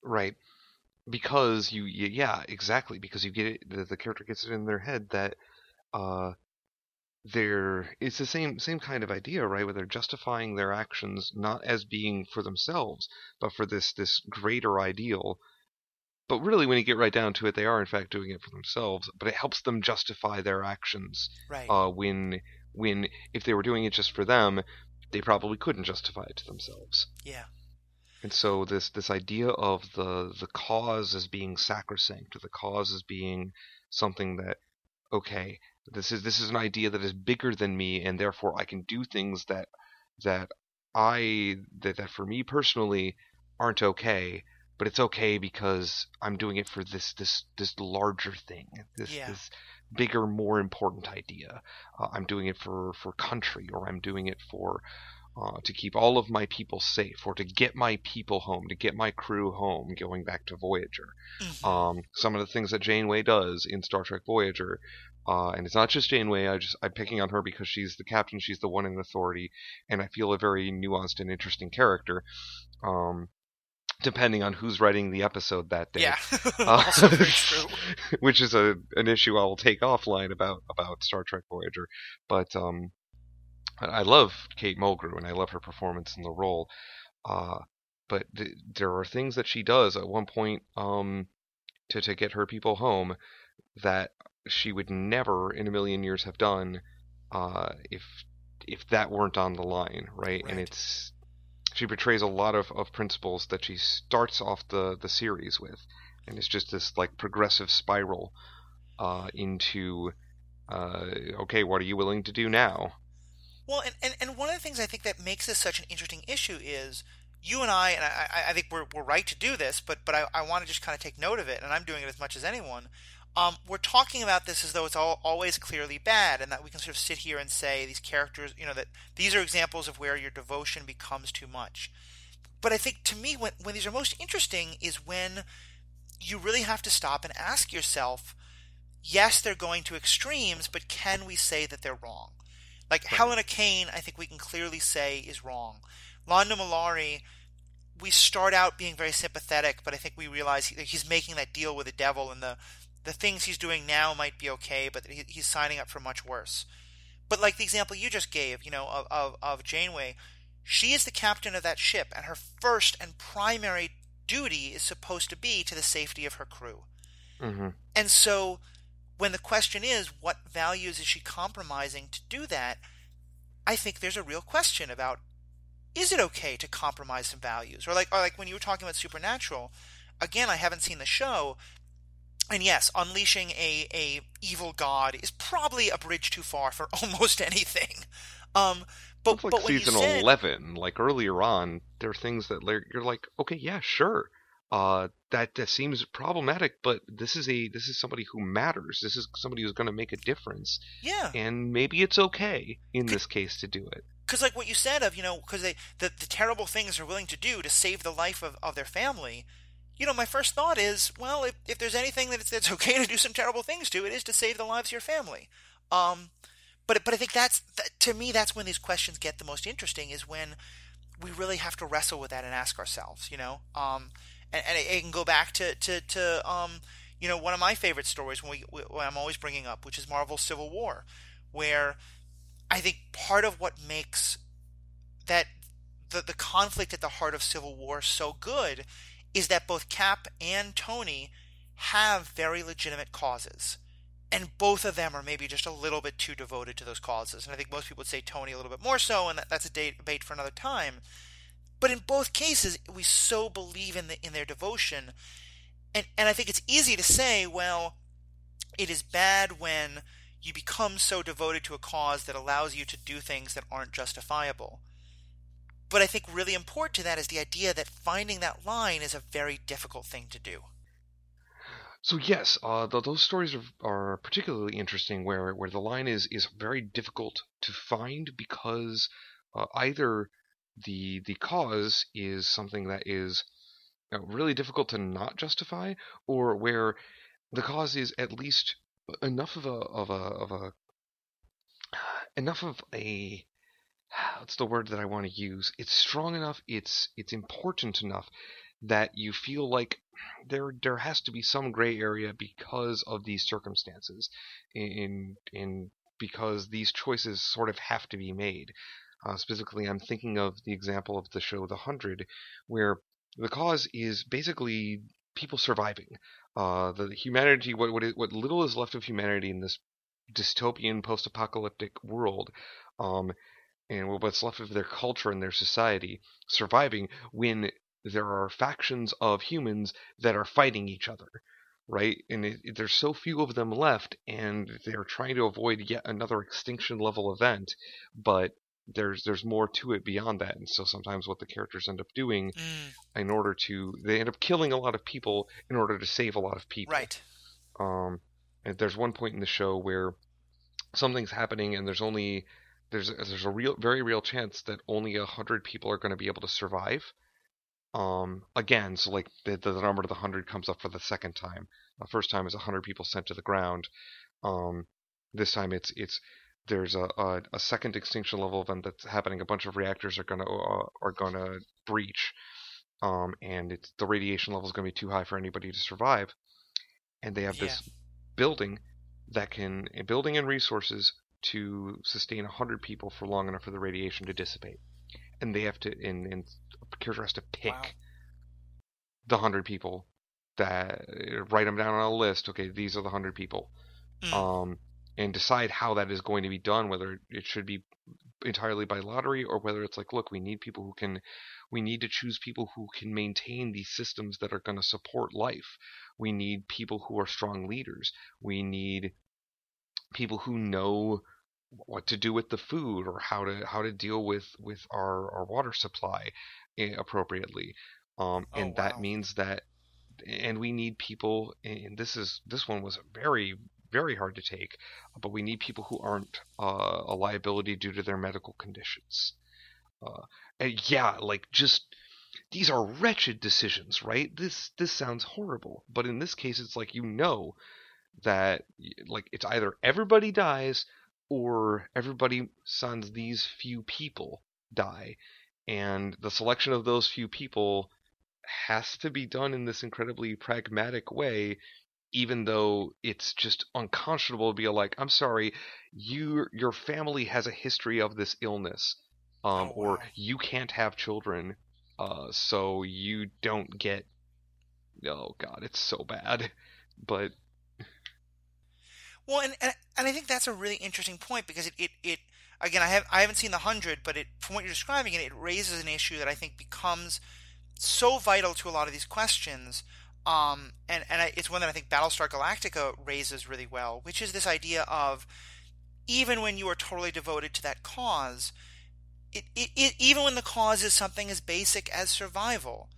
Right. Because you, yeah, exactly. Because you get it, the, the character gets it in their head that, uh, they're it's the same same kind of idea, right? Where they're justifying their actions not as being for themselves, but for this this greater ideal. But really, when you get right down to it, they are in fact doing it for themselves. But it helps them justify their actions. Right. Uh, when when if they were doing it just for them, they probably couldn't justify it to themselves. Yeah. And so this this idea of the, the cause as being sacrosanct, the cause as being something that, okay, this is this is an idea that is bigger than me, and therefore I can do things that that I that, that for me personally aren't okay, but it's okay because I'm doing it for this this, this larger thing, this yeah. this bigger, more important idea. Uh, I'm doing it for, for country, or I'm doing it for. Uh, to keep all of my people safe, or to get my people home, to get my crew home, going back to Voyager. Mm-hmm. Um, some of the things that Janeway does in Star Trek Voyager, uh, and it's not just Janeway, I just, I'm picking on her because she's the captain, she's the one in authority, and I feel a very nuanced and interesting character, um, depending on who's writing the episode that day. Yeah, also uh, very true. Which is a, an issue I'll take offline about, about Star Trek Voyager, but... Um, I love Kate Mulgrew, and I love her performance in the role, uh, but th- there are things that she does at one point um, to, to get her people home that she would never in a million years have done uh, if if that weren't on the line, right? right? And it's she betrays a lot of, of principles that she starts off the, the series with, and it's just this like progressive spiral uh, into uh, okay, what are you willing to do now? Well, and, and, and one of the things I think that makes this such an interesting issue is you and I, and I, I think we're we're right to do this, but but I, I want to just kind of take note of it, and I'm doing it as much as anyone. Um, we're talking about this as though it's all always clearly bad, and that we can sort of sit here and say these characters, you know, that these are examples of where your devotion becomes too much. But I think to me, when, when these are most interesting is when you really have to stop and ask yourself, yes, they're going to extremes, but can we say that they're wrong? Like right. Helena Cain, I think we can clearly say is wrong. Londo Mollari, we start out being very sympathetic, but I think we realize he, he's making that deal with the devil, and the, the things he's doing now might be okay, but he, he's signing up for much worse. But like the example you just gave, you know, of, of, of Janeway, she is the captain of that ship, and her first and primary duty is supposed to be to the safety of her crew. Mm-hmm. And so when the question is, what values is she compromising to do that, I think there's a real question about, is it okay to compromise some values? Or like, or like when you were talking about Supernatural, again, I haven't seen the show, and yes, unleashing a, a evil god is probably a bridge too far for almost anything. Um, but it's like but season when you said, eleven, like earlier on, there are things that you're like, okay, yeah, sure. Uh, that, that seems problematic, but this is a this is somebody who matters. This is somebody who's going to make a difference. Yeah, and maybe it's okay in this case to do it. Because, like what you said, of you know, because they the, the terrible things they're willing to do to save the life of, of their family. You know, my first thought is, well, if, if there's anything that it's that's okay to do some terrible things to, it is to save the lives of your family. Um, but but I think that's that, to me that's when these questions get the most interesting is when we really have to wrestle with that and ask ourselves, you know. Um, And, and it, it can go back to, to, to um, you know, one of my favorite stories when, we, when I'm always bringing up, which is Marvel's Civil War, where I think part of what makes that the, the conflict at the heart of Civil War so good is that both Cap and Tony have very legitimate causes. And both of them are maybe just a little bit too devoted to those causes. And I think most people would say Tony a little bit more so, and that, that's a debate for another time. But in both cases, we so believe in the, in their devotion. And and I think it's easy to say, well, it is bad when you become so devoted to a cause that allows you to do things that aren't justifiable. But I think really important to that is the idea that finding that line is a very difficult thing to do. So yes, uh, th- those stories are, are particularly interesting where, where the line is, is very difficult to find because uh, either... The the cause is something that is you know, really difficult to not justify, or where the cause is at least enough of a of a of a enough of a what's the word that I want to use? It's strong enough, it's it's important enough that you feel like there there has to be some gray area because of these circumstances, in in because these choices sort of have to be made. Uh, specifically, I'm thinking of the example of the show The one hundred, where the cause is basically people surviving. Uh, the humanity, what what, is, what little is left of humanity in this dystopian, post-apocalyptic world, um, and what's left of their culture and their society, surviving when there are factions of humans that are fighting each other, right? And it, it, there's so few of them left, and they're trying to avoid yet another extinction-level event, but There's there's more to it beyond that, and so sometimes what the characters end up doing, mm. in order to they end up killing a lot of people in order to save a lot of people. Right. Um. And there's one point in the show where something's happening, and there's only there's there's a real very real chance that only a hundred people are going to be able to survive. Um. Again, so like the the number of the hundred comes up for the second time. The first time is a hundred people sent to the ground. Um. This time it's it's. There's a, a a second extinction level event that's happening. A bunch of reactors are gonna uh, are gonna breach, um, and it's the radiation level is gonna be too high for anybody to survive. And they have yeah. this building that can a building and resources to sustain a hundred people for long enough for the radiation to dissipate. and they have to, and, and a character has to pick wow. the hundred people that write them down on a list. Okay, these are the hundred people, mm. um, and decide how that is going to be done. Whether it should be entirely by lottery, or whether it's like, look, we need people who can, we need to choose people who can maintain these systems that are going to support life. We need people who are strong leaders. We need people who know what to do with the food, or how to how to deal with with our, our water supply appropriately. Um, oh, and that wow. means that, and we need people. And this is this one was very. very hard to take, but we need people who aren't uh, a liability due to their medical conditions. Uh, and yeah, like, just, these are wretched decisions, right? This this sounds horrible, but in this case, it's like, you know that, like, it's either everybody dies or everybody sends these few people die, and the selection of those few people has to be done in this incredibly pragmatic way, even though it's just unconscionable to be like, I'm sorry, you, your family has a history of this illness, um, oh, or wow. you can't have children, uh, so you don't get... Oh, God, it's so bad. But... Well, and, and and I think that's a really interesting point, because it... it, it again, I, have, I haven't seen The one hundred, but it, from what you're describing, it, it raises an issue that I think becomes so vital to a lot of these questions. Um, and, and I, it's one that I think Battlestar Galactica raises really well, which is this idea of, even when you are totally devoted to that cause, it, it, it, even when the cause is something as basic as survival,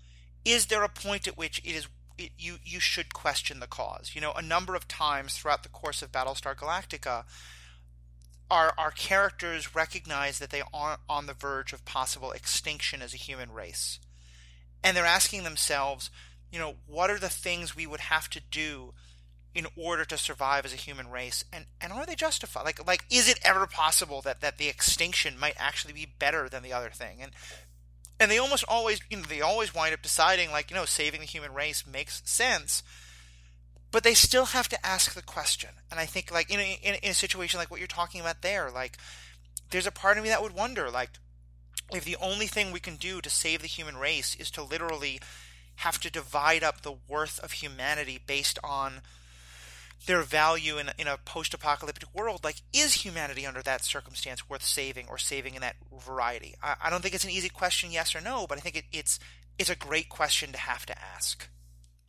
is there a point at which it is it, you, you should question the cause? You know, a number of times throughout the course of Battlestar Galactica, our, our characters recognize that they are on the verge of possible extinction as a human race. And they're asking themselves... you know, what are the things we would have to do in order to survive as a human race? And, and are they justified? Like, like, is it ever possible that, that the extinction might actually be better than the other thing? And and they almost always, you know, they always wind up deciding, like, you know, saving the human race makes sense. But they still have to ask the question. And I think, like, in a, in, in a situation like what you're talking about there, like, there's a part of me that would wonder, like, if the only thing we can do to save the human race is to literally... have to divide up the worth of humanity based on their value in, in a post-apocalyptic world. Like, is humanity under that circumstance worth saving, or saving in that variety? I, I don't think it's an easy question, yes or no, but I think it, it's it's a great question to have to ask.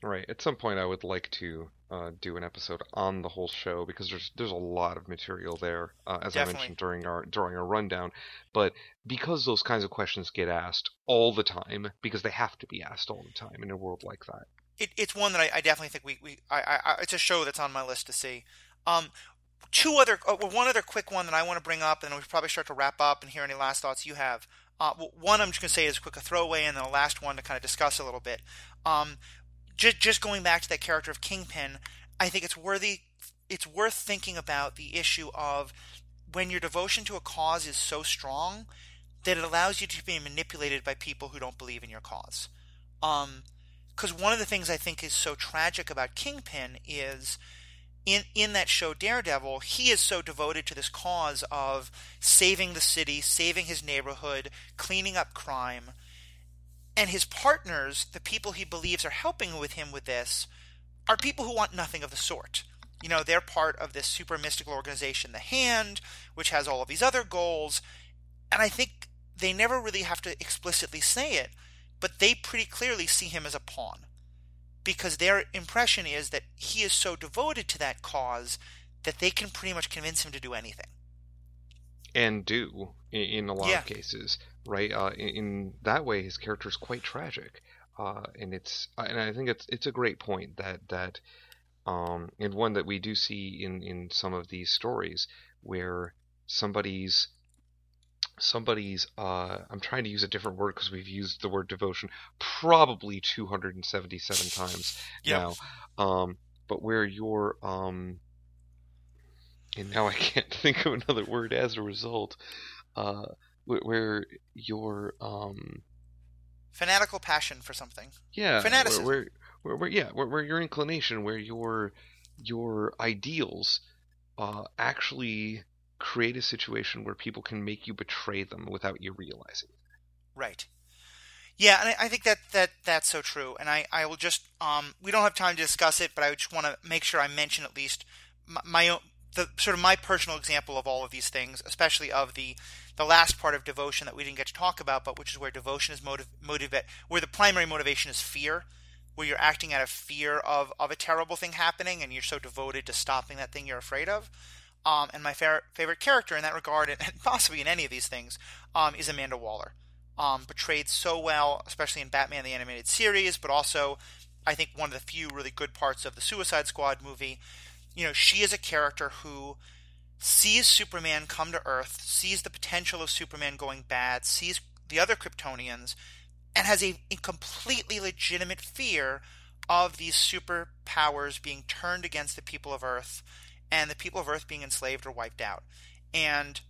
Right. At some point, I would like to uh, do an episode on the whole show, because there's there's a lot of material there, uh, as Definitely. I mentioned during our during our rundown. But because those kinds of questions get asked all the time, because they have to be asked all the time in a world like that. It, it's one that I, I definitely think we we I, I it's a show that's on my list to see. Um, two other uh, one other quick one that I want to bring up, and we probably start to wrap up and hear any last thoughts you have. Uh, one I'm just gonna say is quick a throwaway, and then the last one to kind of discuss a little bit. Um. Just, just going back to that character of Kingpin, I think it's worthy. It's worth thinking about the issue of when your devotion to a cause is so strong that it allows you to be manipulated by people who don't believe in your cause. Um, because one of the things I think is so tragic about Kingpin is in in that show Daredevil, he is so devoted to this cause of saving the city, saving his neighborhood, cleaning up crime. And his partners, the people he believes are helping with him with this, are people who want nothing of the sort. You know, they're part of this super mystical organization, The Hand, which has all of these other goals. And I think they never really have to explicitly say it, but they pretty clearly see him as a pawn, because their impression is that he is so devoted to that cause that they can pretty much convince him to do anything. And do, in a lot yeah. of cases. Right, uh, in, in that way, his character is quite tragic, uh, and it's and I think it's it's a great point that that, um, and one that we do see in, in some of these stories where somebody's somebody's uh, I'm trying to use a different word because we've used the word devotion probably two hundred seventy-seven times yeah. now, um, but where your um, and now I can't think of another word as a result, uh. Where your um, fanatical passion for something, yeah, fanaticism, where, where, where yeah, where, where your inclination, where your your ideals, uh, actually create a situation where people can make you betray them without you realizing it. Right. Yeah, and I, I think that, that that's so true. And I, I will just um we don't have time to discuss it, but I just want to make sure I mention at least my, my own the sort of my personal example of all of these things, especially of the the last part of devotion that we didn't get to talk about, but which is where devotion is motive motive where the primary motivation is fear, where you're acting out of fear of of a terrible thing happening, and you're so devoted to stopping that thing you're afraid of. Um, and my fa- favorite character in that regard, and possibly in any of these things, um, is Amanda Waller. Um, portrayed so well, especially in Batman the Animated Series, but also I think one of the few really good parts of the Suicide Squad movie. You know, she is a character who sees Superman come to Earth, sees the potential of Superman going bad, sees the other Kryptonians, and has a, a completely legitimate fear of these superpowers being turned against the people of Earth, and the people of Earth being enslaved or wiped out. And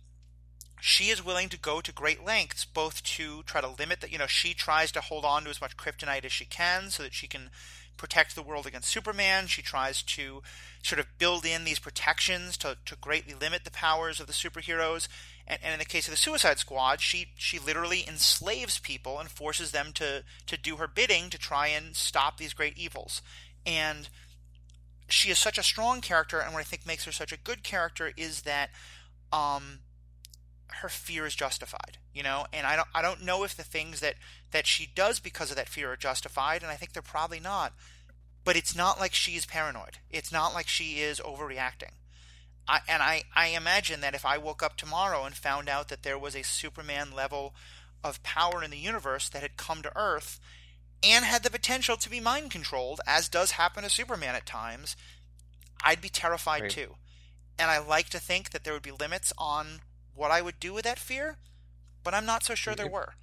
she is willing to go to great lengths, both to try to limit that. You know, she tries to hold on to as much kryptonite as she can so that she can protect the world against Superman. She tries to sort of build in these protections to, to greatly limit the powers of the superheroes. And, and in the case of the Suicide Squad, she she literally enslaves people and forces them to to do her bidding to try and stop these great evils. And she is such a strong character, and what I think makes her such a good character is that um her fear is justified, you know, and I don't, I don't know if the things that, that she does because of that fear are justified, and I think they're probably not, but it's not like she's paranoid. It's not like she is overreacting. I, and I, I imagine that if I woke up tomorrow and found out that there was a Superman level of power in the universe that had come to Earth and had the potential to be mind controlled, as does happen to Superman at times, I'd be terrified right. too. And I like to think that there would be limits on what I would do with that fear, but I'm not so sure there were.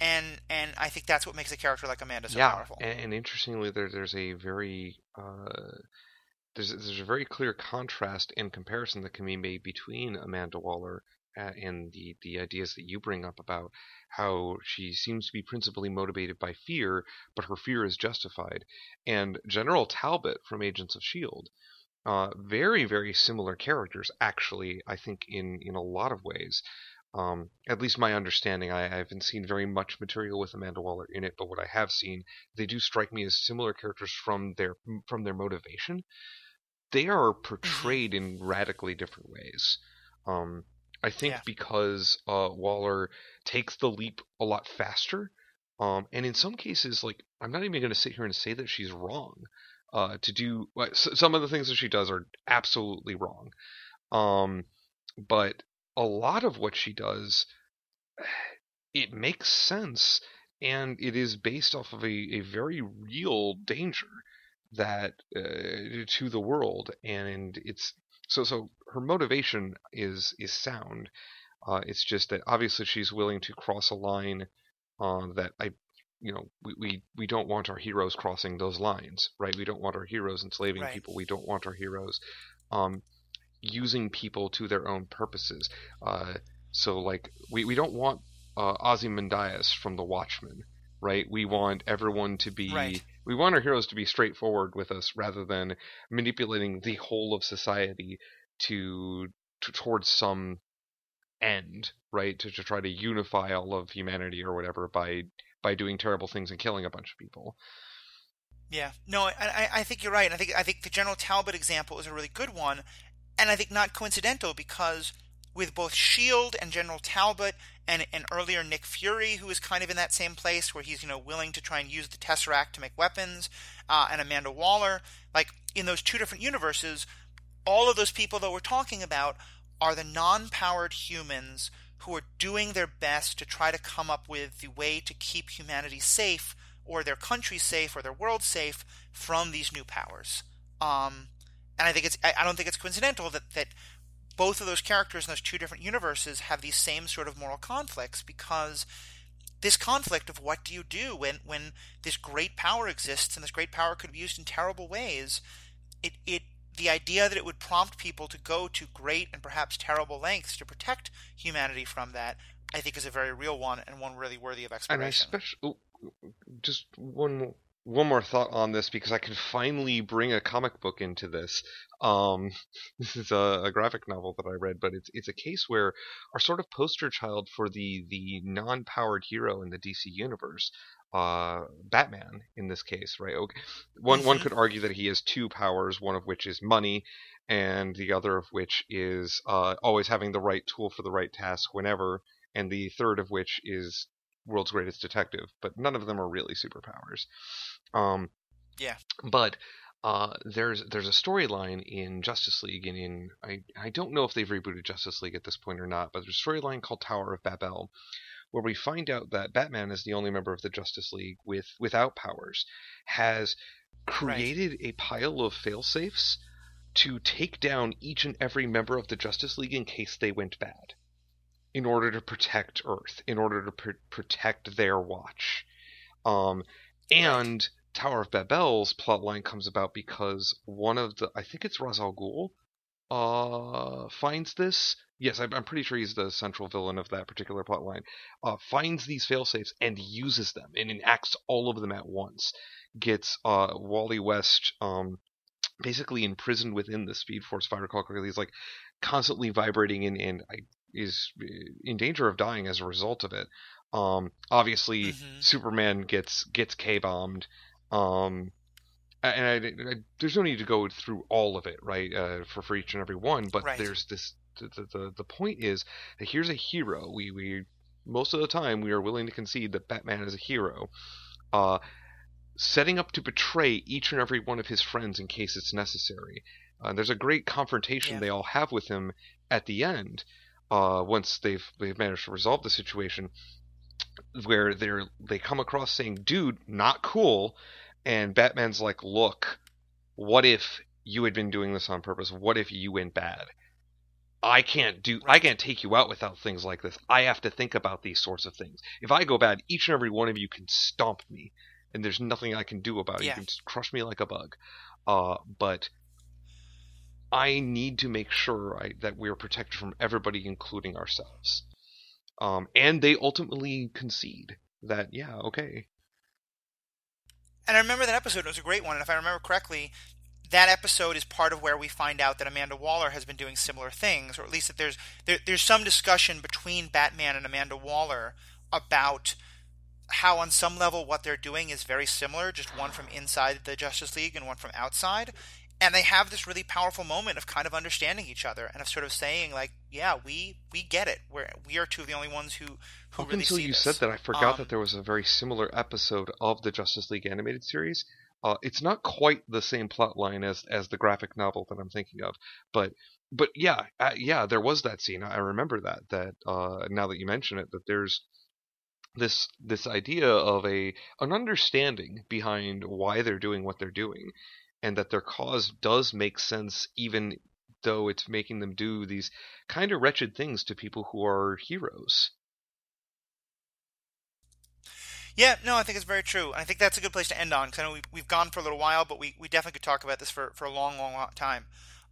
And and I think that's what makes a character like Amanda so yeah. powerful. And, and interestingly, there, there's a very uh, there's there's a very clear contrast and comparison that can be made between Amanda Waller uh, and the, the ideas that you bring up about how she seems to be principally motivated by fear, but her fear is justified. And General Talbot from Agents of S H I E L D, Uh, very, very similar characters, actually, I think, in, in a lot of ways. Um, at least my understanding, I, I haven't seen very much material with Amanda Waller in it, but what I have seen, they do strike me as similar characters from their from their motivation. They are portrayed in radically different ways. Um, I think yeah. because uh, Waller takes the leap a lot faster, um, and in some cases, like, I'm not even going to sit here and say that she's wrong. Uh, to do uh, some of the things that she does are absolutely wrong, um, but a lot of what she does, it makes sense, and it is based off of a, a very real danger that uh, to the world, and it's so so her motivation is is sound. Uh, it's just that obviously she's willing to cross a line uh, that I. You know, we, we, we don't want our heroes crossing those lines, right? We don't want our heroes enslaving right. people. We don't want our heroes um, using people to their own purposes. Uh, so, like, we, we don't want uh, Ozymandias from The Watchmen, right? We want everyone to be... Right. We want our heroes to be straightforward with us rather than manipulating the whole of society to, to towards some end, right? To, to try to unify all of humanity or whatever by... by doing terrible things and killing a bunch of people. Yeah. No, I, I think you're right. I think I think the General Talbot example is a really good one, and I think not coincidental, because with both S H I E L D and General Talbot and, and earlier Nick Fury, who is kind of in that same place where he's, you know, willing to try and use the Tesseract to make weapons, uh, and Amanda Waller, like in those two different universes, all of those people that we're talking about are the non-powered humans who are doing their best to try to come up with the way to keep humanity safe, or their country safe, or their world safe from these new powers. Um, and I think it's, I don't think it's coincidental that, that both of those characters in those two different universes have these same sort of moral conflicts, because this conflict of what do you do when, when this great power exists and this great power could be used in terrible ways, it, it, the idea that it would prompt people to go to great and perhaps terrible lengths to protect humanity from that, I think, is a very real one, and one really worthy of exploration. And I especially, just one one more thought on this, because I can finally bring a comic book into this. Um, this is a, a graphic novel that I read, but it's it's a case where our sort of poster child for the the non-powered hero in the D C universe, uh, Batman in this case, right? Okay. One one could argue that he has two powers, one of which is money, and the other of which is uh, always having the right tool for the right task whenever, and the third of which is world's greatest detective, but none of them are really superpowers. Um, yeah. But uh, there's there's a storyline in Justice League, and in I I don't know if they've rebooted Justice League at this point or not, but there's a storyline called Tower of Babel, where we find out that Batman is the only member of the Justice League with without powers, has created right. a pile of failsafes to take down each and every member of the Justice League in case they went bad, in order to protect Earth, in order to pr- protect their watch. Um, and Tower of Babel's plotline comes about because one of the... I think it's Ra's al Ghul uh, finds this. Yes, I'm, I'm pretty sure he's the central villain of that particular plotline. Uh, finds these failsafes and uses them, and enacts all of them at once. Gets uh, Wally West... Um, basically imprisoned within the Speed Force, if I recall correctly. He's like constantly vibrating and, and is in danger of dying as a result of it. Um, obviously, mm-hmm. Superman gets gets K-bombed. Um, and I, I, there's no need to go through all of it, right, uh, for, for each and every one. But right. there's this the, the the point is that here's a hero. We, we most of the time we are willing to concede that Batman is a hero. Uh setting up to betray each and every one of his friends in case it's necessary. Uh, there's a great confrontation yeah. they all have with him at the end, uh, once they've they've managed to resolve the situation, where they're they come across saying, "Dude, not cool," and Batman's like, "Look, what if you had been doing this on purpose? What if you went bad? I can't do. I can't take you out without things like this. I have to think about these sorts of things. If I go bad, each and every one of you can stomp me. And there's nothing I can do about it. Yeah. You can just crush me like a bug. Uh, but I need to make sure I, that we're protected from everybody, including ourselves." Um, and they ultimately concede that, yeah, okay. And I remember that episode. It was a great one. And if I remember correctly, that episode is part of where we find out that Amanda Waller has been doing similar things, or at least that there's there, there's some discussion between Batman and Amanda Waller about how on some level what they're doing is very similar, just one from inside the Justice League and one from outside. And they have this really powerful moment of kind of understanding each other and of sort of saying, like, yeah, we we get it. We're, we are two of the only ones who, who really see this. Up until you said that, I forgot um, that there was a very similar episode of the Justice League animated series. Uh, it's not quite the same plot line as, as the graphic novel that I'm thinking of, but... But yeah, uh, yeah, there was that scene. I remember that, that uh, now that you mention it, that there's this this idea of a an understanding behind why they're doing what they're doing, and that their cause does make sense, even though it's making them do these kind of wretched things to people who are heroes. Yeah, no, I think it's very true. I think that's a good place to end on, because I know we've, we've gone for a little while, but we, we definitely could talk about this for, for a long, long, long time.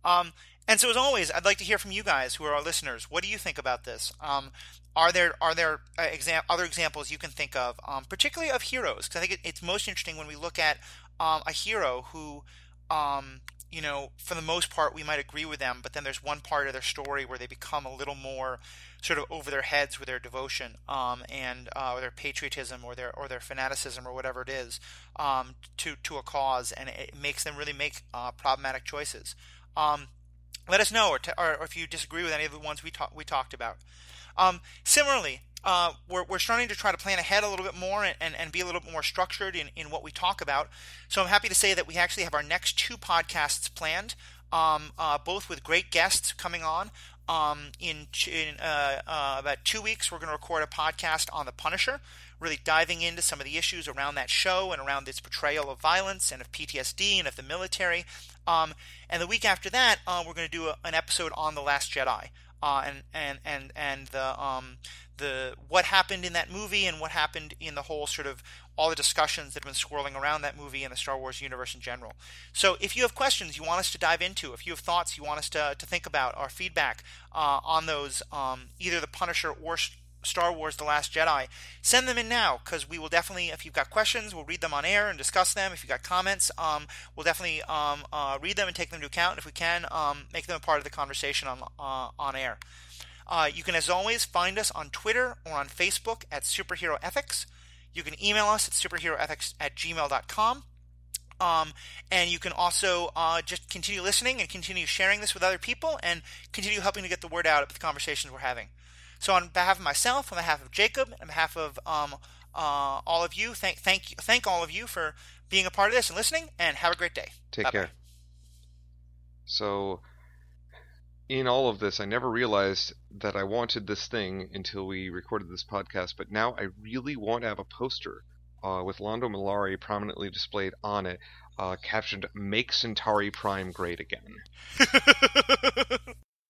Um, and so as always, I'd like to hear from you guys who are our listeners. What do you think about this? Um, Are there are there uh, exam- other examples you can think of, um, particularly of heroes? Because I think it, it's most interesting when we look at um, a hero who, um, you know, for the most part, we might agree with them, but then there's one part of their story where they become a little more sort of over their heads with their devotion um, and uh, or their patriotism or their or their fanaticism or whatever it is um, to to a cause, and it makes them really make uh, problematic choices. Um, let us know, or, t- or, or if you disagree with any of the ones we talked we talked about. Um, similarly, uh, we're, we're starting to try to plan ahead a little bit more and, and, and be a little bit more structured in, in what we talk about. So I'm happy to say that we actually have our next two podcasts planned, um, uh, both with great guests coming on. Um, in in uh, uh, about two weeks, we're going to record a podcast on The Punisher, really diving into some of the issues around that show and around its portrayal of violence and of P T S D and of the military. Um, and the week after that, uh, we're going to do a, an episode on The Last Jedi. Uh, and, and and and the um the what happened in that movie and what happened in the whole sort of all the discussions that have been swirling around that movie and the Star Wars universe in general. So if you have questions you want us to dive into, if you have thoughts you want us to, to think about, or feedback uh, on those, um, either The Punisher or Star Wars The Last Jedi, send them in now, because we will definitely, if you've got questions, we'll read them on air and discuss them. If you've got comments, um, we'll definitely um, uh, read them and take them into account. And if we can, um, make them a part of the conversation on uh, on air. Uh, you can, as always, find us on Twitter or on Facebook at Superhero Ethics. You can email us at superheroethics at gmail dot com. Um, and you can also uh, just continue listening and continue sharing this with other people and continue helping to get the word out about the conversations we're having. So on behalf of myself, on behalf of Jacob, on behalf of um, uh, all of you, thank thank you, thank all of you for being a part of this and listening, and have a great day. Take Bye-bye. Care. So in all of this, I never realized that I wanted this thing until we recorded this podcast, but now I really want to have a poster Uh, with Londo Mollari prominently displayed on it, uh, captioned, "Make Centauri Prime Great Again."